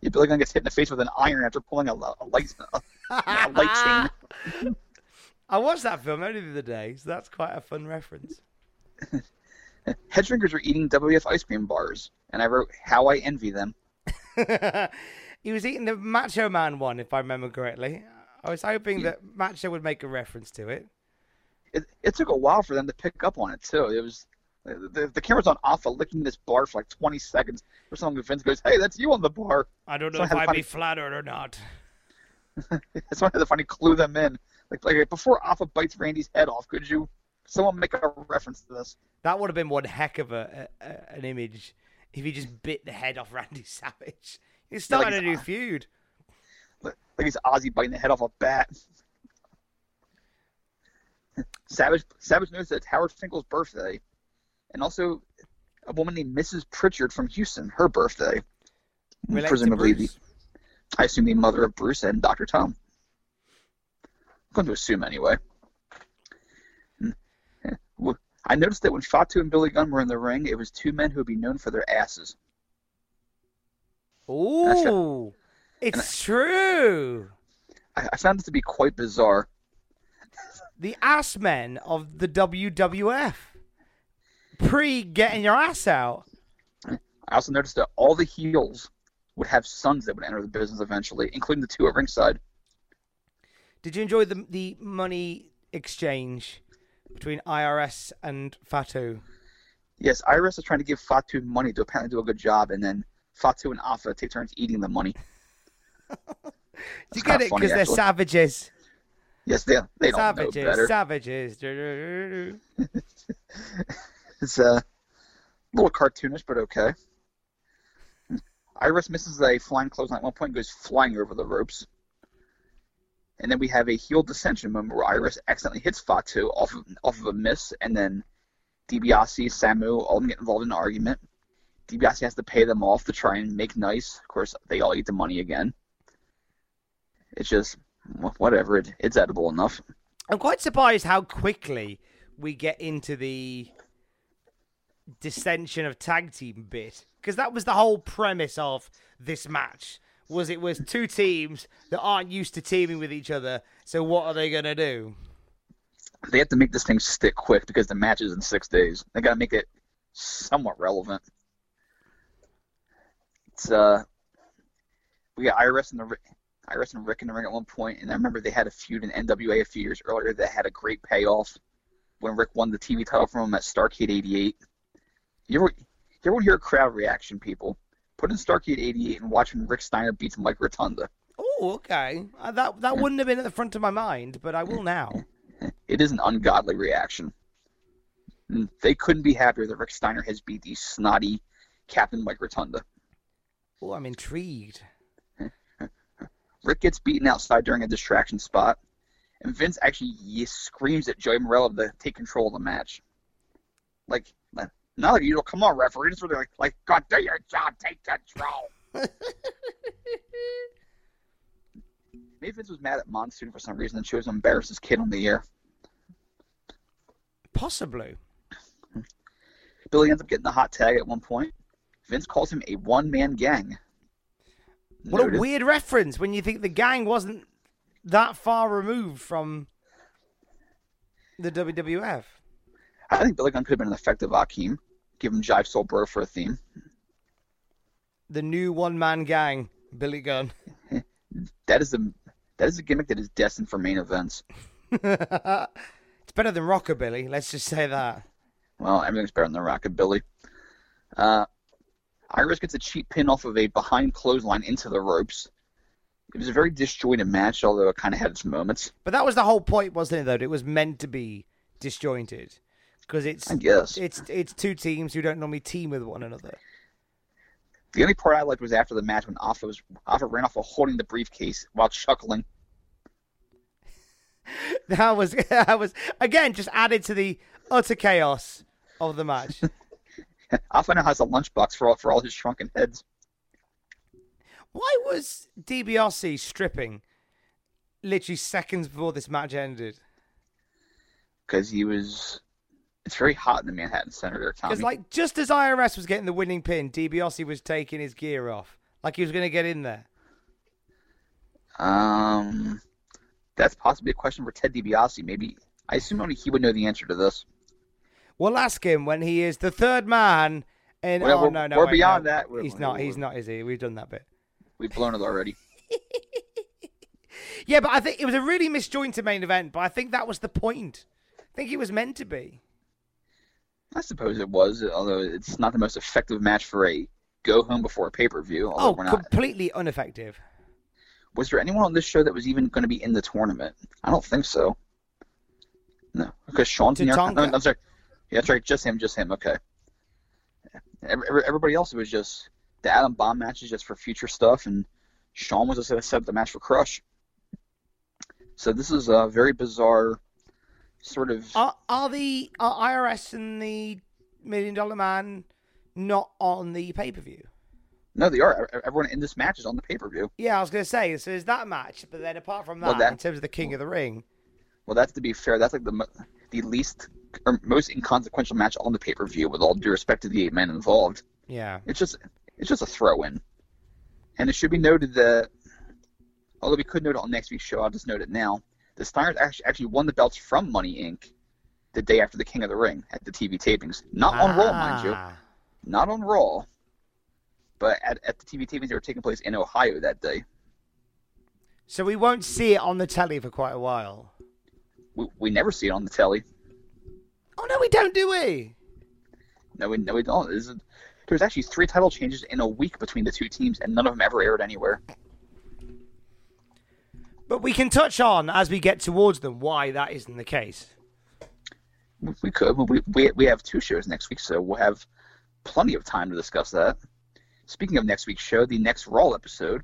Yeah, Billy Gunn gets hit in the face with an iron after pulling a light chain. I watched that film only the other day, so that's quite a fun reference. Headshrinkers were eating WF ice cream bars, and I wrote, how I envy them. He was eating the Macho Man one, if I remember correctly. I was hoping that Macho would make a reference to it. It took a while for them to pick up on it, too. It was the camera's on Alpha licking this bar for like 20 seconds. Or something, Vince goes, hey, that's you on the bar. I don't know if I'd be flattered or not. That's one of the funny clue them in. Like, before Alpha bites Randy's head off, could you... someone make a reference to this. That would have been one heck of an image if he just bit the head off Randy Savage. He's starting a new feud. Like he's Ozzy biting the head off a bat. Savage knows that it's Howard Finkel's birthday, and also a woman named Mrs. Pritchard from Houston, her birthday. Related presumably, to Bruce. I assume the mother of Bruce and Dr. Tom. I'm going to assume anyway. I noticed that when Fatu and Billy Gunn were in the ring, it was two men who would be known for their asses. Ooh, it's true. I found this to be quite bizarre. The ass men of the WWF. Pre-getting your ass out. I also noticed that all the heels would have sons that would enter the business eventually, including the two at ringside. Did you enjoy the money exchange between IRS and Fatu? Yes, IRS is trying to give Fatu money to apparently do a good job, and then Fatu and Alpha take turns eating the money. You get it? Because they're savages. Yes, they don't know better. Savages. It's a little cartoonish, but okay. IRS misses a flying clothesline at one point and goes flying over the ropes. And then we have a heel dissension moment where Iris accidentally hits Fatu off of a miss, and then DiBiase, Samu, all of them get involved in an argument. DiBiase has to pay them off to try and make nice. Of course, they all eat the money again. It's just, whatever, it's edible enough. I'm quite surprised how quickly we get into the dissension of tag team bit, because that was the whole premise of this match. It was two teams that aren't used to teaming with each other, so what are they going to do? They have to make this thing stick quick because the match is in 6 days. They got to make it somewhat relevant. It's we got IRS and Rick in the ring at one point, and I remember they had a feud in NWA a few years earlier that had a great payoff when Rick won the TV title from him at Starrcade 88. You ever hear a crowd reaction, people? Put in Starrcade 88 and watch when Rick Steiner beats Mike Rotunda. Oh, okay. That wouldn't have been at the front of my mind, but I will now. It is an ungodly reaction. They couldn't be happier that Rick Steiner has beat the snotty Captain Mike Rotunda. Oh, I'm intrigued. Rick gets beaten outside during a distraction spot, and Vince actually screams at Joey Morello to take control of the match. Like... now that you don't come on, referee, it's really like, God, do your job, take control. Maybe Vince was mad at Monsoon for some reason and chose to embarrass his kid on the air. Possibly. Billy ends up getting the hot tag at one point. Vince calls him a one-man gang. What a weird reference when you think the gang wasn't that far removed from the WWF. I think Billy Gunn could have been an effective Akeem. Give him Jive Soul Bro for a theme. The new one-man gang, Billy Gunn. That is the That is a gimmick that is destined for main events. It's better than Rockabilly, let's just say that. Well, everything's better than Rockabilly. Iris gets a cheap pin off of a behind clothesline into the ropes. It was a very disjointed match, although it kind of had its moments. But that was the whole point, wasn't it, though? It was meant to be disjointed. Because it's two teams who don't normally team with one another. The only part I liked was after the match when Alpha ran off while holding the briefcase while chuckling. That was again just added to the utter chaos of the match. Alpha now has a lunchbox for all his shrunken heads. Why was DiBiase stripping literally seconds before this match ended? Because he was... It's very hot in the Manhattan Center there, Tommy. Because, like, just as IRS was getting the winning pin, DiBiase was taking his gear off. Like he was going to get in there. That's possibly a question for Ted DiBiase. Maybe. I assume only he would know the answer to this. We'll ask him when he is the third man. And well, We're beyond that. He's not, is he? We've done that bit. We've blown it already. Yeah, but I think it was a really misjointed main event, but I think that was the point. I think it was meant to be. I suppose it was, although it's not the most effective match for a go-home before a pay-per-view. Completely ineffective. Was there anyone on this show that was even going to be in the tournament? I don't think so. No, because Sean's in there. No, I'm sorry. Yeah, that's right. Just him. Okay. Everybody else was just the Adam Bomb matches just for future stuff, and Shawn was just going to set up the match for Crush. So this is a very bizarre... sort of are IRS and the $1 Million Man not on the pay-per-view? No, they are. Everyone in this match is on the pay-per-view. Yeah, I was going to say, so there's that match, but then apart from that, in terms of the King of the Ring... Well, that's, to be fair, that's like the least or most inconsequential match on the pay-per-view with all due respect to the 8 men involved. Yeah. It's just a throw-in. And it should be noted that, although we could note it on next week's show, I'll just note it now, the Steiners actually won the belts from Money, Inc. the day after the King of the Ring at the TV tapings. Not on Raw, mind you. Not on Raw. But at the TV tapings, they were taking place in Ohio that day. So we won't see it on the telly for quite a while. We never see it on the telly. Oh, no, we don't, do we? No, we don't. There was actually 3 title changes in a week between the two teams, and none of them ever aired anywhere. But we can touch on, as we get towards them, why that isn't the case. We could. We have 2 shows next week, so we'll have plenty of time to discuss that. Speaking of next week's show, the next Raw episode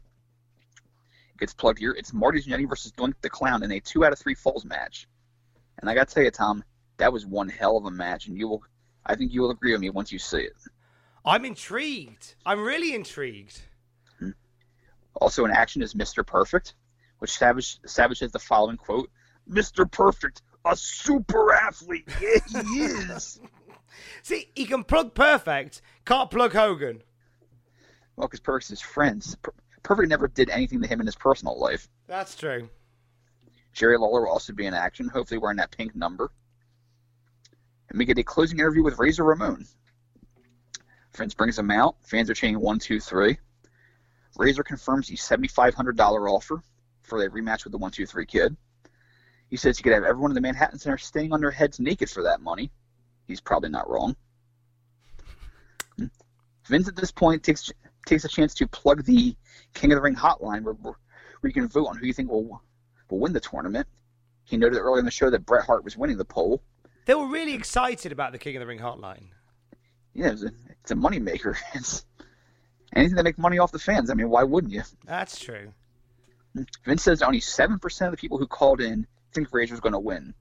gets plugged here. It's Marty Jannetty versus Doink the Clown in a 2 out of 3 falls match. And I got to tell you, Tom, that was one hell of a match, and I think you will agree with me once you see it. I'm intrigued. I'm really intrigued. Also in action is Mr. Perfect, which Savage has the following quote, "Mr. Perfect, a super athlete. Yeah, he is." See, he can plug Perfect, can't plug Hogan. Well, because Perfect's his friends. Perfect never did anything to him in his personal life. That's true. Jerry Lawler will also be in action, hopefully wearing that pink number. And we get a closing interview with Razor Ramon. Vince brings him out. Fans are chanting 1, 2, 3. Razor confirms the $7,500 offer for a rematch with the 1, 2, 3 Kid. He says he could have everyone in the Manhattan Center staying on their heads naked for that money. He's probably not wrong. Vince at this point takes a chance to plug the King of the Ring hotline where you can vote on who you think will win the tournament. He noted earlier in the show that Bret Hart was winning the poll. They were really excited about the King of the Ring hotline. Yeah, it's a moneymaker. Anything that makes money off the fans, I mean, why wouldn't you? That's true. Vince says only 7% of the people who called in think Razor's going to win.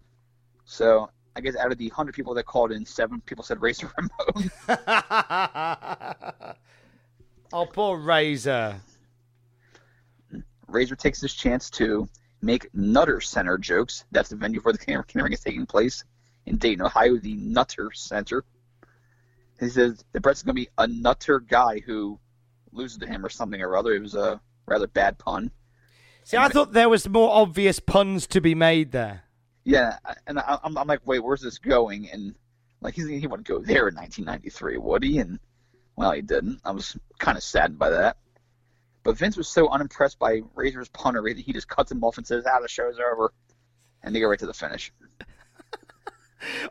So I guess out of the 100 people that called in, 7 people said Razor Ramon. Oh, poor Razor. Razor takes this chance to make Nutter Center jokes. That's the venue where the King of the Ring is taking place in Dayton, Ohio, the Nutter Center. He says that Brett's going to be a nutter guy who loses to him or something or other. It was a rather bad pun. See, I thought there was more obvious puns to be made there. Yeah, and I'm like, wait, where's this going? And like, he wouldn't go there in 1993, would he? And well, he didn't. I was kind of saddened by that. But Vince was so unimpressed by Razor's punter that he just cuts him off and says, the show's over. And they go right to the finish.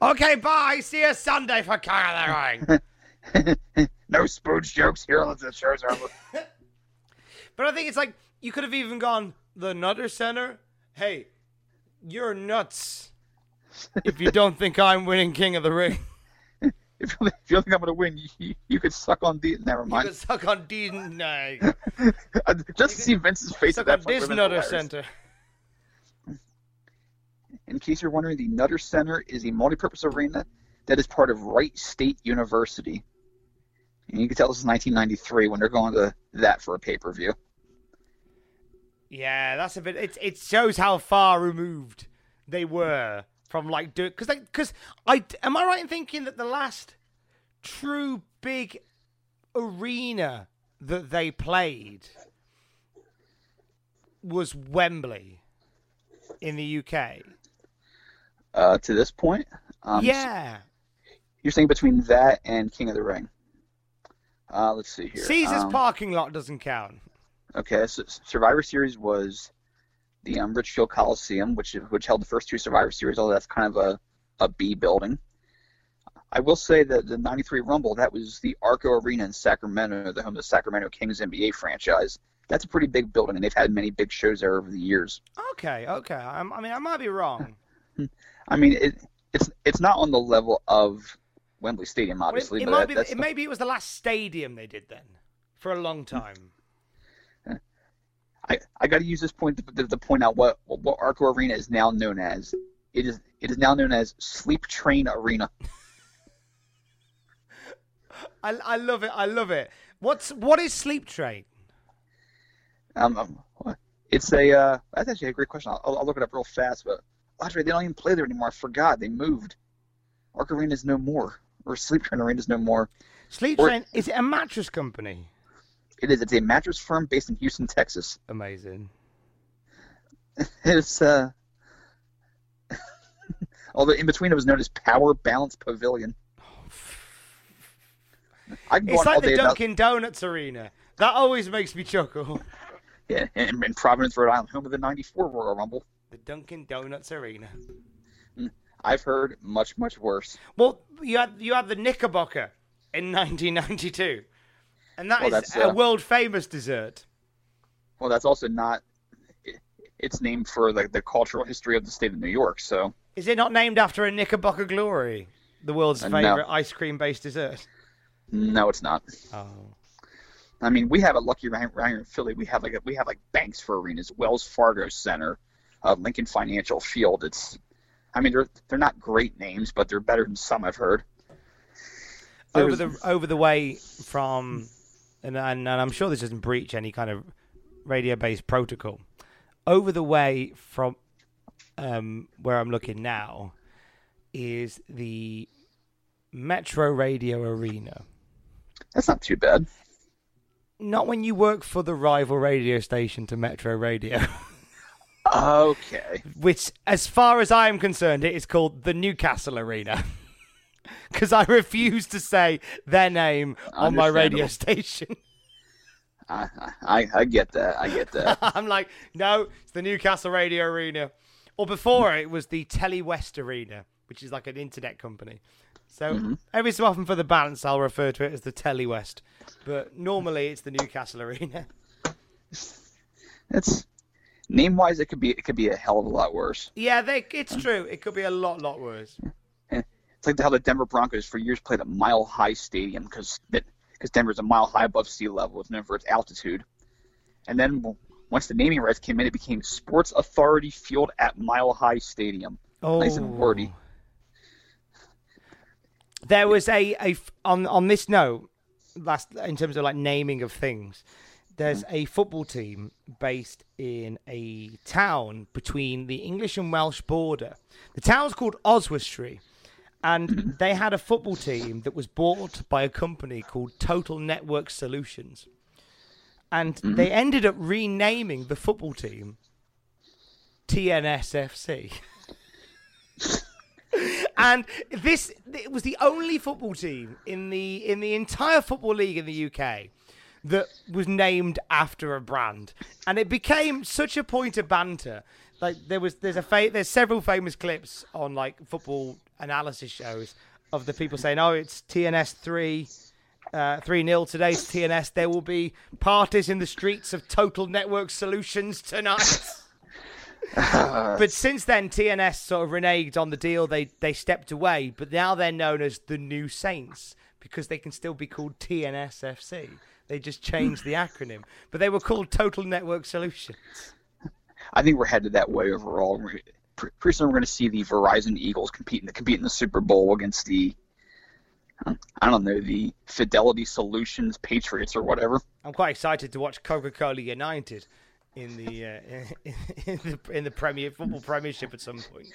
Okay, bye. See you Sunday for Carling. No spooge jokes here unless the show's over. But I think it's like, you could have even gone, the Nutter Center? Hey, you're nuts if you don't think I'm winning King of the Ring. If you don't think I'm going to win, you could suck on D. Never mind. You could suck on D. No. Just to see Vince's face at that point. This Nutter Center. In case you're wondering, the Nutter Center is a multi-purpose arena that is part of Wright State University. And you can tell this is 1993 when they're going to that for a pay-per-view. Yeah, that's a bit... It shows how far removed they were from, like... Am I right in thinking that the last true big arena that they played was Wembley in the UK? To this point? Yeah. So you're saying between that and King of the Ring. Let's see here. Caesar's parking lot doesn't count. Okay, so Survivor Series was the Richfield Coliseum, which held the first two Survivor Series, although that's kind of a B building. I will say that the 93 Rumble, that was the Arco Arena in Sacramento, the home of the Sacramento Kings NBA franchise. That's a pretty big building, and they've had many big shows there over the years. Okay. I mean, I might be wrong. I mean, it's not on the level of Wembley Stadium, obviously. Well, maybe it was the last stadium they did then for a long time. I got to use this point to point out what Arco Arena is now known as. It is now known as Sleep Train Arena. I love it. I love it. What is Sleep Train? It's a that's actually a great question. I'll look it up real fast. But actually, they don't even play there anymore. I forgot they moved. Arco Arena is no more, or Sleep Train Arena is no more. Sleep Train is it a mattress company? It is. It's a mattress firm based in Houston, Texas. Amazing. It's although in between it was known as Power Balance Pavilion. It's like the Dunkin' Donuts Arena. That always makes me chuckle. Yeah, in Providence, Rhode Island, home of the '94 Royal Rumble. The Dunkin' Donuts Arena. I've heard much, much worse. Well, you had the Knickerbocker in 1992. And that's a world-famous dessert. Well, that's also not... It's named for the cultural history of the state of New York, so... Is it not named after a Knickerbocker Glory, the world's favorite ice cream-based dessert? No, it's not. Oh. I mean, we have a lucky round here in Philly. We have banks for arenas, Wells Fargo Center, Lincoln Financial Field. It's, I mean, they're not great names, but they're better than some I've heard. Over the way from... And I'm sure this doesn't breach any kind of radio-based protocol. Over the way from where I'm looking now is the Metro Radio Arena. That's not too bad. Not when you work for the rival radio station to Metro Radio. Okay. Which, as far as I am concerned, it is called the Newcastle Arena. Because I refuse to say their name on my radio station. I get that. I'm like, no, it's the Newcastle Radio Arena. Or before it was the Telewest Arena, which is like an internet company. So every so often for the balance, I'll refer to it as the Telewest. But normally it's the Newcastle Arena. It's name-wise, it could be a hell of a lot worse. Yeah, it's true. It could be a lot worse. It's like how the Denver Broncos for years played at Mile High Stadium because Denver's a mile high above sea level. It's known for its altitude. And then once the naming rights came in, it became Sports Authority Field at Mile High Stadium. Oh. Nice and wordy. There was on this note, last in terms of like naming of things, there's a football team based in a town between the English and Welsh border. The town's called Oswestry. And they had a football team that was bought by a company called Total Network Solutions. And they ended up renaming the football team TNSFC. And it was the only football team in the entire Football League in the UK that was named after a brand, and it became such a point of banter. Like there's several famous clips on like football analysis shows of the people saying, "Oh, it's TNS 3-0 today's TNS. There will be parties in the streets of Total Network Solutions tonight." But since then, TNS sort of reneged on the deal. They stepped away, but now they're known as the New Saints because they can still be called TNSFC. They just changed the acronym, but they were called Total Network Solutions. I think we're headed that way overall. Pretty soon we're going to see the Verizon Eagles compete in the Super Bowl against the, I don't know, the Fidelity Solutions Patriots or whatever. I'm quite excited to watch Coca-Cola United in the Football Premiership at some point.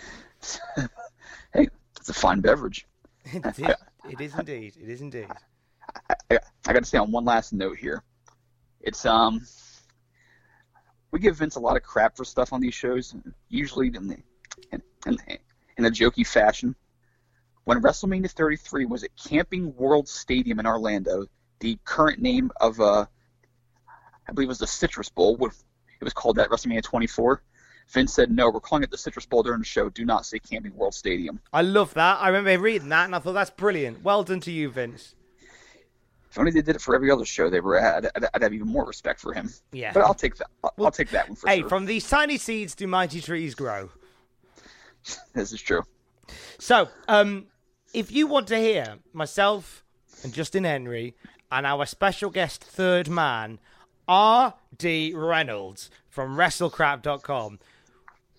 Hey, it's a fine beverage. It is indeed. I got to say on one last note here, it's we give Vince a lot of crap for stuff on these shows, usually in a jokey fashion. When WrestleMania 33 was at Camping World Stadium in Orlando, the current name of I believe it was the Citrus Bowl. It was called that WrestleMania 24. Vince said, "No, we're calling it the Citrus Bowl during the show. Do not say Camping World Stadium." I love that. I remember reading that, and I thought that's brilliant. Well done to you, Vince. If only they did it for every other show they were at, I'd have even more respect for him. Yeah, but I'll take that. I'll take that one for sure. Hey, from these tiny seeds do mighty trees grow. This is true. So, if you want to hear myself and Justin Henry and our special guest third man, R.D. Reynolds from WrestleCrap.com,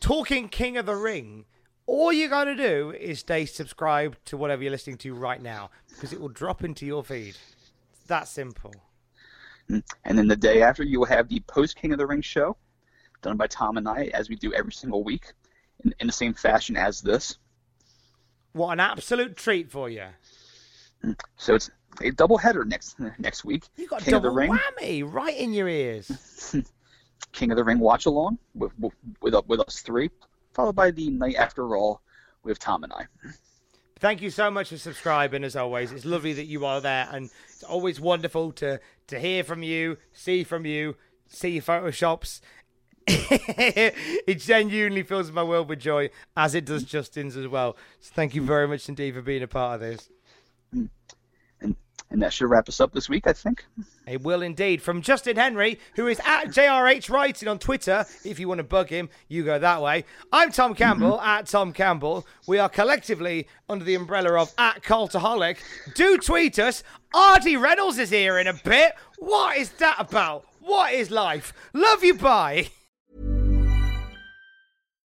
talking King of the Ring, all you got to do is stay subscribed to whatever you're listening to right now because it will drop into your feed. That simple. And then the day after, you will have the post King of the Ring show done by Tom and I, as we do every single week in the same fashion as this. What an absolute treat for you. So it's a double header next week. You got King double of the Ring, whammy right in your ears. King of the Ring watch along with us three, followed by the night after Raw with Tom and I. Thank you so much for subscribing, as always. It's lovely that you are there, and it's always wonderful to hear from you, see your photoshops. It genuinely fills my world with joy, as it does Justin's as well. So thank you very much indeed for being a part of this. And that should wrap us up this week, I think. It will indeed. From Justin Henry, who is at JRH Writing on Twitter. If you want to bug him, you go that way. I'm Tom Campbell, at Tom Campbell. We are collectively under the umbrella of at Cultaholic. Do tweet us. R.D. Reynolds is here in a bit. What is that about? What is life? Love you, bye.